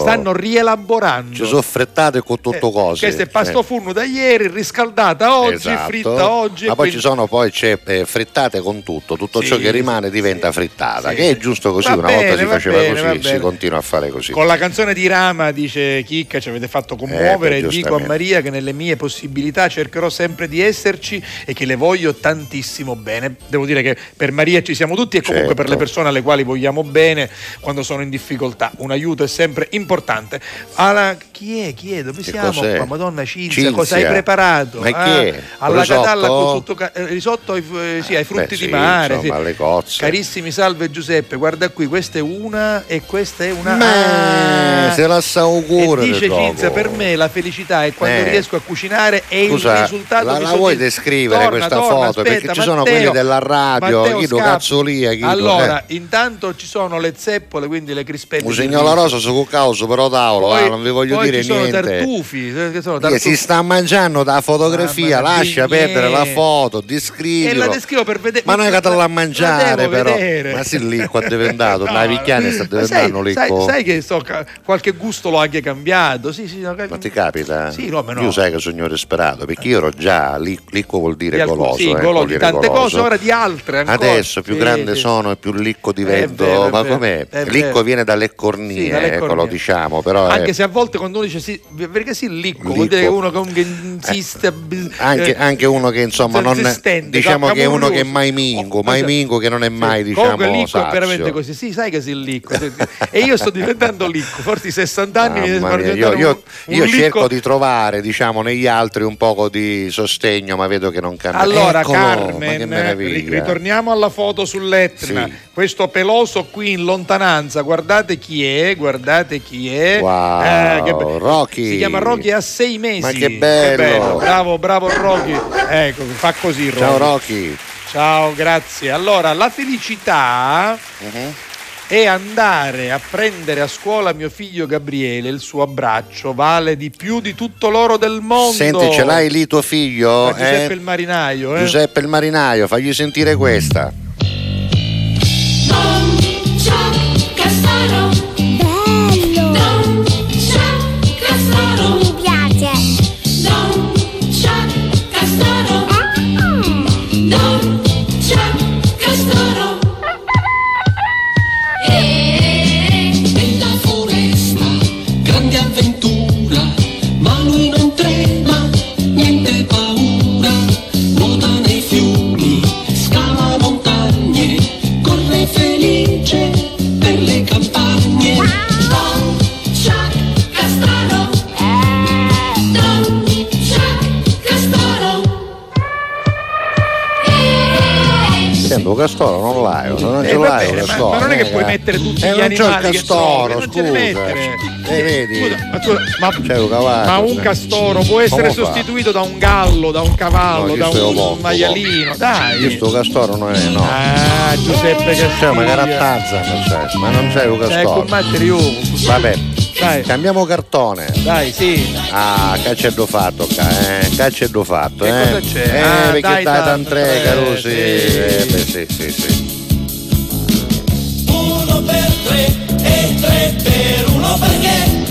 stanno rielaborando, ci sono frettate con tutto cose, questo è pasto forno da ieri, riscaldata oggi, fritta oggi, ma poi quindi... ci sono, poi c'è frittate con tutto ciò che rimane diventa frittata, che è giusto così, volta si faceva così, si continua a fare così. Con la canzone di Irama dice Chicca ci avete fatto commuovere, dico a Maria che nelle mie possibilità cercherò sempre di esserci e che le voglio tantissimo bene. Devo dire che per Maria ci siamo tutti, e comunque per le persone alle quali vogliamo bene quando sono in difficoltà un aiuto è sempre importante. Alla... chi è? Dove siamo? Madonna Cinzia, cosa hai preparato? Ma chi è? Alla Catalla con risotto ai frutti di mare, insomma, alle cozze. Carissimi, salve Giuseppe, guarda qui, questa è una e questa è una. Ma se la sa augura. Dice Cinzia, per me la felicità è quando riesco a cucinare e il risultato. La vuoi descrivere questa foto? Aspetta, perché ci sono quelli della radio, Guido Cazzolia, allora, intanto ci sono le zeppole, quindi le crispette. Musegno La Rosa su Cucauso, però tavolo, non vi voglio dire niente. Tartufi. Si sta mangiando da fotografia, lascia perdere la foto, descrivilo. E la descrivo per vedere. Ma noi che a mangiare però. Vedere. Ma sì, lì qua è diventato, la Vicchiana sta diventando lì. Sai che qualche gusto l'ho anche cambiato. Sì, ma ti capita? Sì, no, ma no. Io sai che sognore disperato, perché io ero già licco vuol dire goloso, di tante cose, ora di altre ancora. Adesso più grande sono e più licco divento, ma com'è? Licco viene dalle cornie, lo diciamo, però anche se a volte quando uno dice perché licco vuol dire che uno che insiste, anche uno che insomma non diciamo che è uno che è mai mingo che non è mai diciamo comunque licco sazio. È veramente così, sì, sai che sei licco e io sto diventando licco, forse 60 anni mi sembra diventare io cerco di trovare diciamo negli altri un poco di sostegno, ma vedo che non cambia. Allora eccolo, Carmen, ritorniamo alla foto sull'Etna, questo peloso qui in lontananza, guardate chi è wow, Rocky, si chiama Rocky, ha 6 mesi, ma che bello. bravo Rocky, ecco, fa così Rocky. Ciao Rocky, ciao, grazie. Allora la felicità e andare a prendere a scuola mio figlio Gabriele, il suo abbraccio vale di più di tutto l'oro del mondo. Senti, ce l'hai lì tuo figlio? Giuseppe il marinaio. Giuseppe il marinaio, fagli sentire questa. Non c'è castoro, bello. Non c'è castoro, mi piace. Non c'è castoro, non c'è castoro. Nella foresta, grande avventura, ma lui non trema, niente paura, nuota nei fiumi, scala montagne, corre felice per le campagne. Don Chuck Castoro, Don Chuck Castoro. Sento Castoro, non l'hai, non ce l'hai Castoro. Ma non è che puoi mettere tutti gli animali che sono, non c'è il castoro, scusa, vedi? Ma un castoro può essere sostituito da un gallo, da un cavallo, da un maialino, dai. Questo castoro non è, no. Ah, Giuseppe Castiglia. Ma carattazza, ma non c'è un castoro. Vabbè, dai. Cambiamo cartone. Dai, sì. Ah, cacciello fatto, cacciello fatto. Che cosa c'è? Perché dai tantre, caro, sì. Uno per tre e tre per uno, perché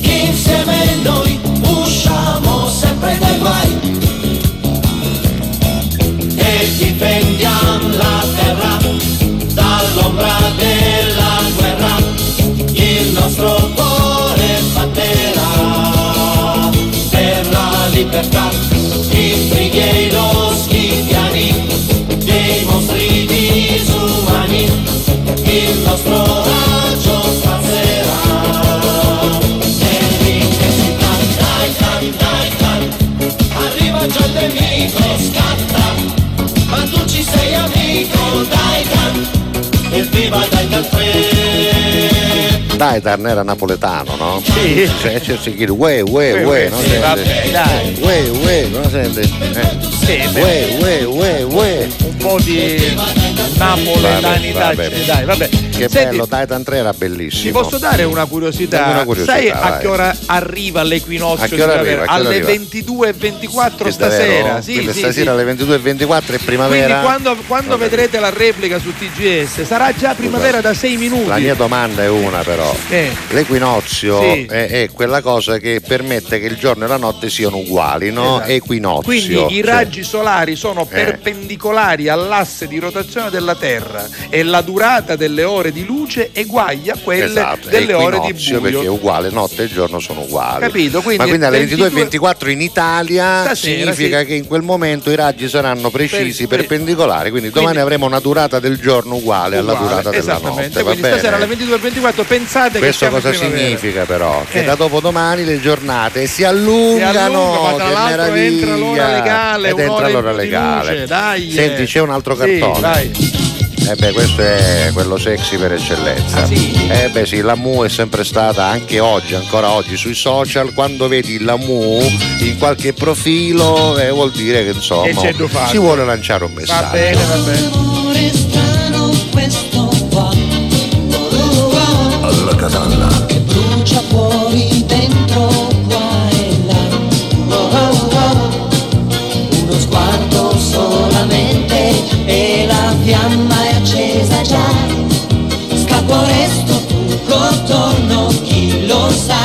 che insieme noi usciamo sempre dai guai e difendiamo la terra dall'ombra della guerra, il nostro cuore batterà per la libertà, i brighiero schifiani dei mostri disumani, il nostro Sidearn era napoletano, no? Sì. Cioè Chirchill, uè, no? Sì, vabbè, dai. Uè, no? Uè. Un po' di napoletanità, dai, vabbè. Che senti, bello, Titan 3 era bellissimo. Ti posso dare una curiosità? Sai a che ora arriva l'equinozio? Alle 22:24 stasera. Sì, stasera alle 22:24 è primavera. Quindi quando vedrete la replica su TGS sarà già primavera da 6 minuti. La mia domanda è una però. L'equinozio è quella cosa che permette che il giorno e la notte siano uguali, no? Esatto. Equinozio. Quindi i raggi solari sono perpendicolari all'asse di rotazione della Terra e la durata delle ore di luce eguaglia quelle delle ore di buio, perché è uguale, notte e giorno sono uguali, capito? Quindi, ma quindi alle 22:24 in Italia stasera, significa che in quel momento i raggi saranno precisi, perpendicolari, quindi domani avremo una durata del giorno uguale alla durata della notte. Quindi stasera alle 22:24 pensate questo che cosa significa, però che da dopodomani le giornate si allungano, che meraviglia, entra l'ora legale, ed entra l'ora legale. Dai, senti, c'è un altro cartone, dai. Questo è quello sexy per eccellenza. Ah, sì? La Mu è sempre stata, anche oggi, ancora oggi sui social, quando vedi la Mu in qualche profilo vuol dire che insomma si vuole lanciare un messaggio. Va bene. Alla Catalla, che brucia fuori dentro qua e là. Uno sguardo solamente e la fiamma accesa già, scaporesto tu contorno, chi lo sa.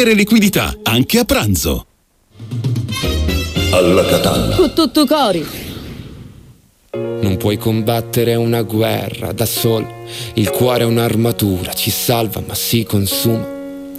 liquidità anche a pranzo. Alla Catalla, tutto cori. Non puoi combattere una guerra da solo, il cuore è un'armatura, ci salva ma si consuma.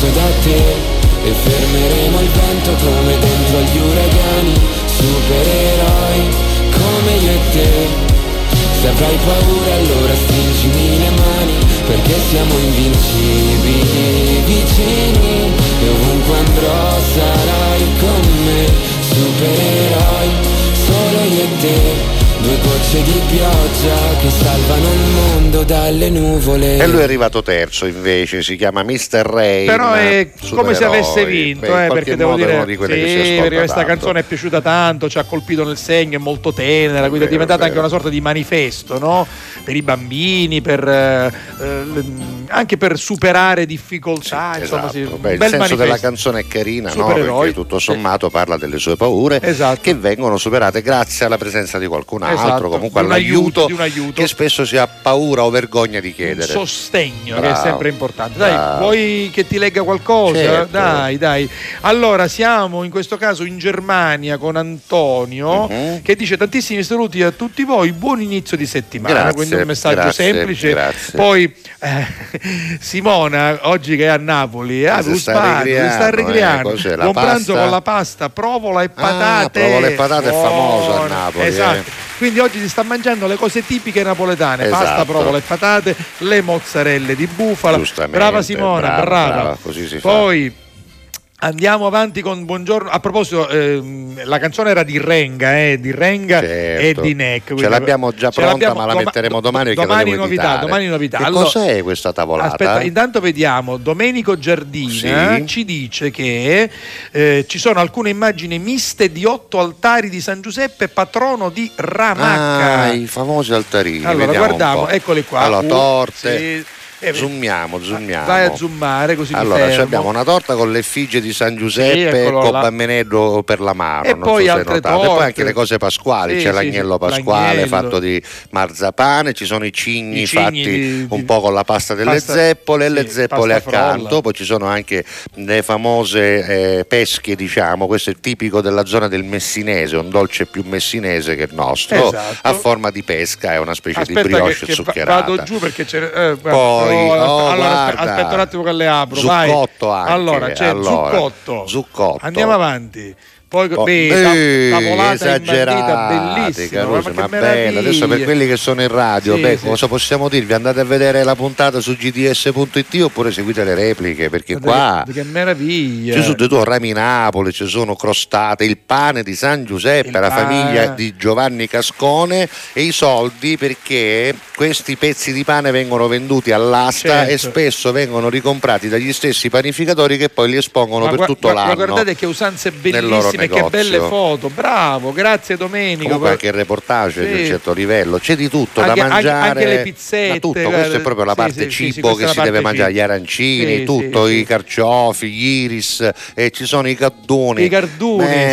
Da te e fermeremo il vento come dentro agli uragani. Supereroi come io e te. Se avrai paura allora stringimi le mani. Perché siamo invincibili vicini e ovunque andrò sarai con me. Supereroi solo io e te. Due gocce di pioggia che salvano il mondo dalle nuvole. E lui è arrivato terzo invece, si chiama Mr. Rain. Però è come se avesse vinto, beh, perché devo dire di sì, perché questa canzone è piaciuta tanto, ci ha colpito nel segno, è molto tenera, quindi è diventata anche una sorta di manifesto, no? Per i bambini, per anche per superare difficoltà, sì, insomma, esatto. Sì, beh, il senso manifesto della canzone è carina, no? Perché tutto sommato parla delle sue paure, esatto, che vengono superate grazie alla presenza di qualcun altro, esatto, comunque all'aiuto di un aiuto che spesso si ha paura o vergogna di chiedere, un sostegno. Bravo, che è sempre importante. Dai, bravo. Vuoi che ti legga qualcosa? Certo. Dai. Allora siamo in questo caso in Germania con Antonio, uh-huh, che dice: tantissimi saluti a tutti voi, buon inizio di settimana. Grazie, quindi un messaggio semplice. Grazie. Poi Simona, oggi che è a Napoli, si sta regriando, buon pranzo con la pasta, provola e patate. Provola e patate è famosa a Napoli. Esatto. Quindi oggi si sta mangiando le cose tipiche napoletane, esatto, pasta, provola e patate, le mozzarelle di bufala. Brava Simona, brava. Così si poi fa. Andiamo avanti con buongiorno. A proposito, la canzone era di Renga, certo, e di Neck. Ce l'abbiamo già pronta, ma la metteremo domani. Domani novità. Che allora, cos'è questa tavolata? Aspetta, intanto vediamo. Domenico Giardina ci dice che ci sono alcune immagini miste di 8 altari di San Giuseppe, patrono di Ramacca. I famosi altarini. Allora guardiamo, eccoli qua. Allora, torte. Sì. Zoomiamo. Vai a zoomare così. Allora abbiamo una torta con l'effigie di San Giuseppe, sì, Copamenello per l'amaro, e non poi so altre torte. E poi anche le cose pasquali, sì, c'è l'agnello pasquale fatto di marzapane, ci sono i cigni fatti di, un po' con la pasta delle zeppole, sì, le zeppole accanto, frolla. Poi ci sono anche le famose pesche, diciamo, questo è tipico della zona del messinese, un dolce più messinese che il nostro, esatto, a forma di pesca, è una specie di brioche zuccherata. Vado giù perché c'è aspetta un attimo che le apro. Zucotto vai. Anche. Allora c'è Zucotto. Andiamo avanti. Poi tavolata imbandita, bellissima, ma bella. Adesso per quelli che sono in radio, cosa possiamo dirvi? Andate a vedere la puntata su gds.it oppure seguite le repliche, perché qua che meraviglia, ci sono dei due rami Napoli, ci sono crostate, il pane di San Giuseppe, la famiglia di Giovanni Cascone, e i soldi, perché questi pezzi di pane vengono venduti all'asta, certo, e spesso vengono ricomprati dagli stessi panificatori che poi li espongono per tutto l'anno. Guardate che usanze bellissime, che belle foto. Bravo, grazie Domenico. Comunque anche il reportage, sì, di un certo livello, c'è di tutto da mangiare, anche le pizzette, tutto. Questa è proprio la parte cibo che si deve mangiare, gli arancini, i carciofi, gli iris, e ci sono i cardoni. Sì.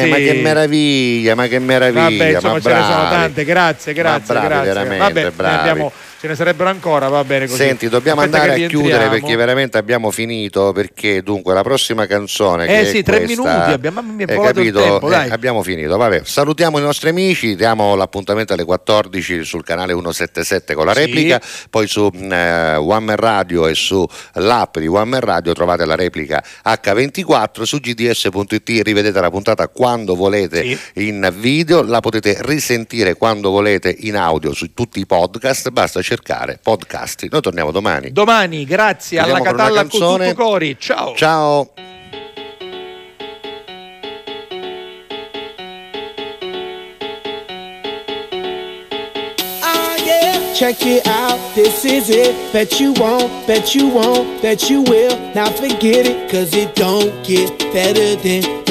Ma che meraviglia. Vabbè, insomma, ma ce ne sono tante. Grazie. Veramente bravi. Ce ne sarebbero ancora, va bene così. Senti, dobbiamo andare a chiudere perché veramente abbiamo finito, perché dunque la prossima canzone che è 3 minuti abbiamo, mamma mia, è volato il tempo, dai. Abbiamo finito, vabbè. Salutiamo i nostri amici, diamo l'appuntamento alle 14 sul canale 177 con la replica, poi su One Man Radio e su l'app di One Man Radio trovate la replica H24, su gds.it rivedete la puntata quando volete in video, la potete risentire quando volete in audio su tutti i podcast, basta cercare podcasti. Noi torniamo domani, grazie. Alla Catalla con tutto cori, ciao. check it out, this is it. Bet you won't, that you will. Now forget it, cause it don't get better than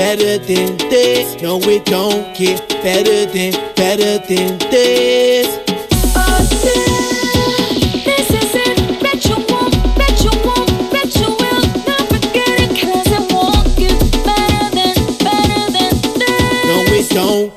this. No, it don't get better than this. Don't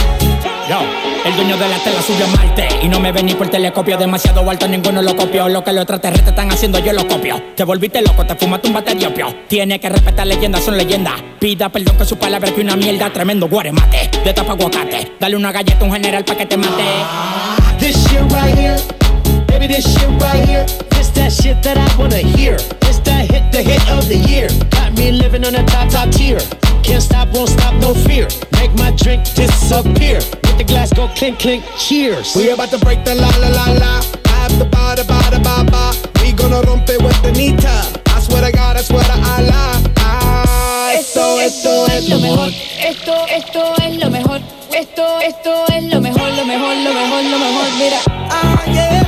Yo, el dueño de la tela subió a Marte y no me vení por telescopio. Demasiado alto, ninguno lo copió. Lo que los extraterrestres están haciendo, yo lo copio. Te volviste loco, te fumaste un bate de opio. Tienes que respetar leyendas, son leyendas. Pida perdón que su palabra que una mierda. Tremendo guaremate, de tapa aguacate. Dale una galleta a un general pa' que te mate. This shit right here, baby, this shit right here. This that shit that I wanna hear. This that hit, the hit of the year. Got me living on a top, top tier. Can't stop, won't stop, no fear. Make my drink disappear. Let the glass go clink, clink, cheers. We about to break the la, la, la, la. I have the ba, da, ba, da, ba, ba. We gonna rompe with the nita. I swear to God, I swear to Allah. Ah, esto, esto, esto es lo mejor. Esto, esto es lo mejor. Esto, esto es lo mejor, lo mejor, lo mejor, lo mejor. Mira. Ah, yeah.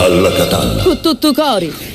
Alla Catalla. Con tutto cori.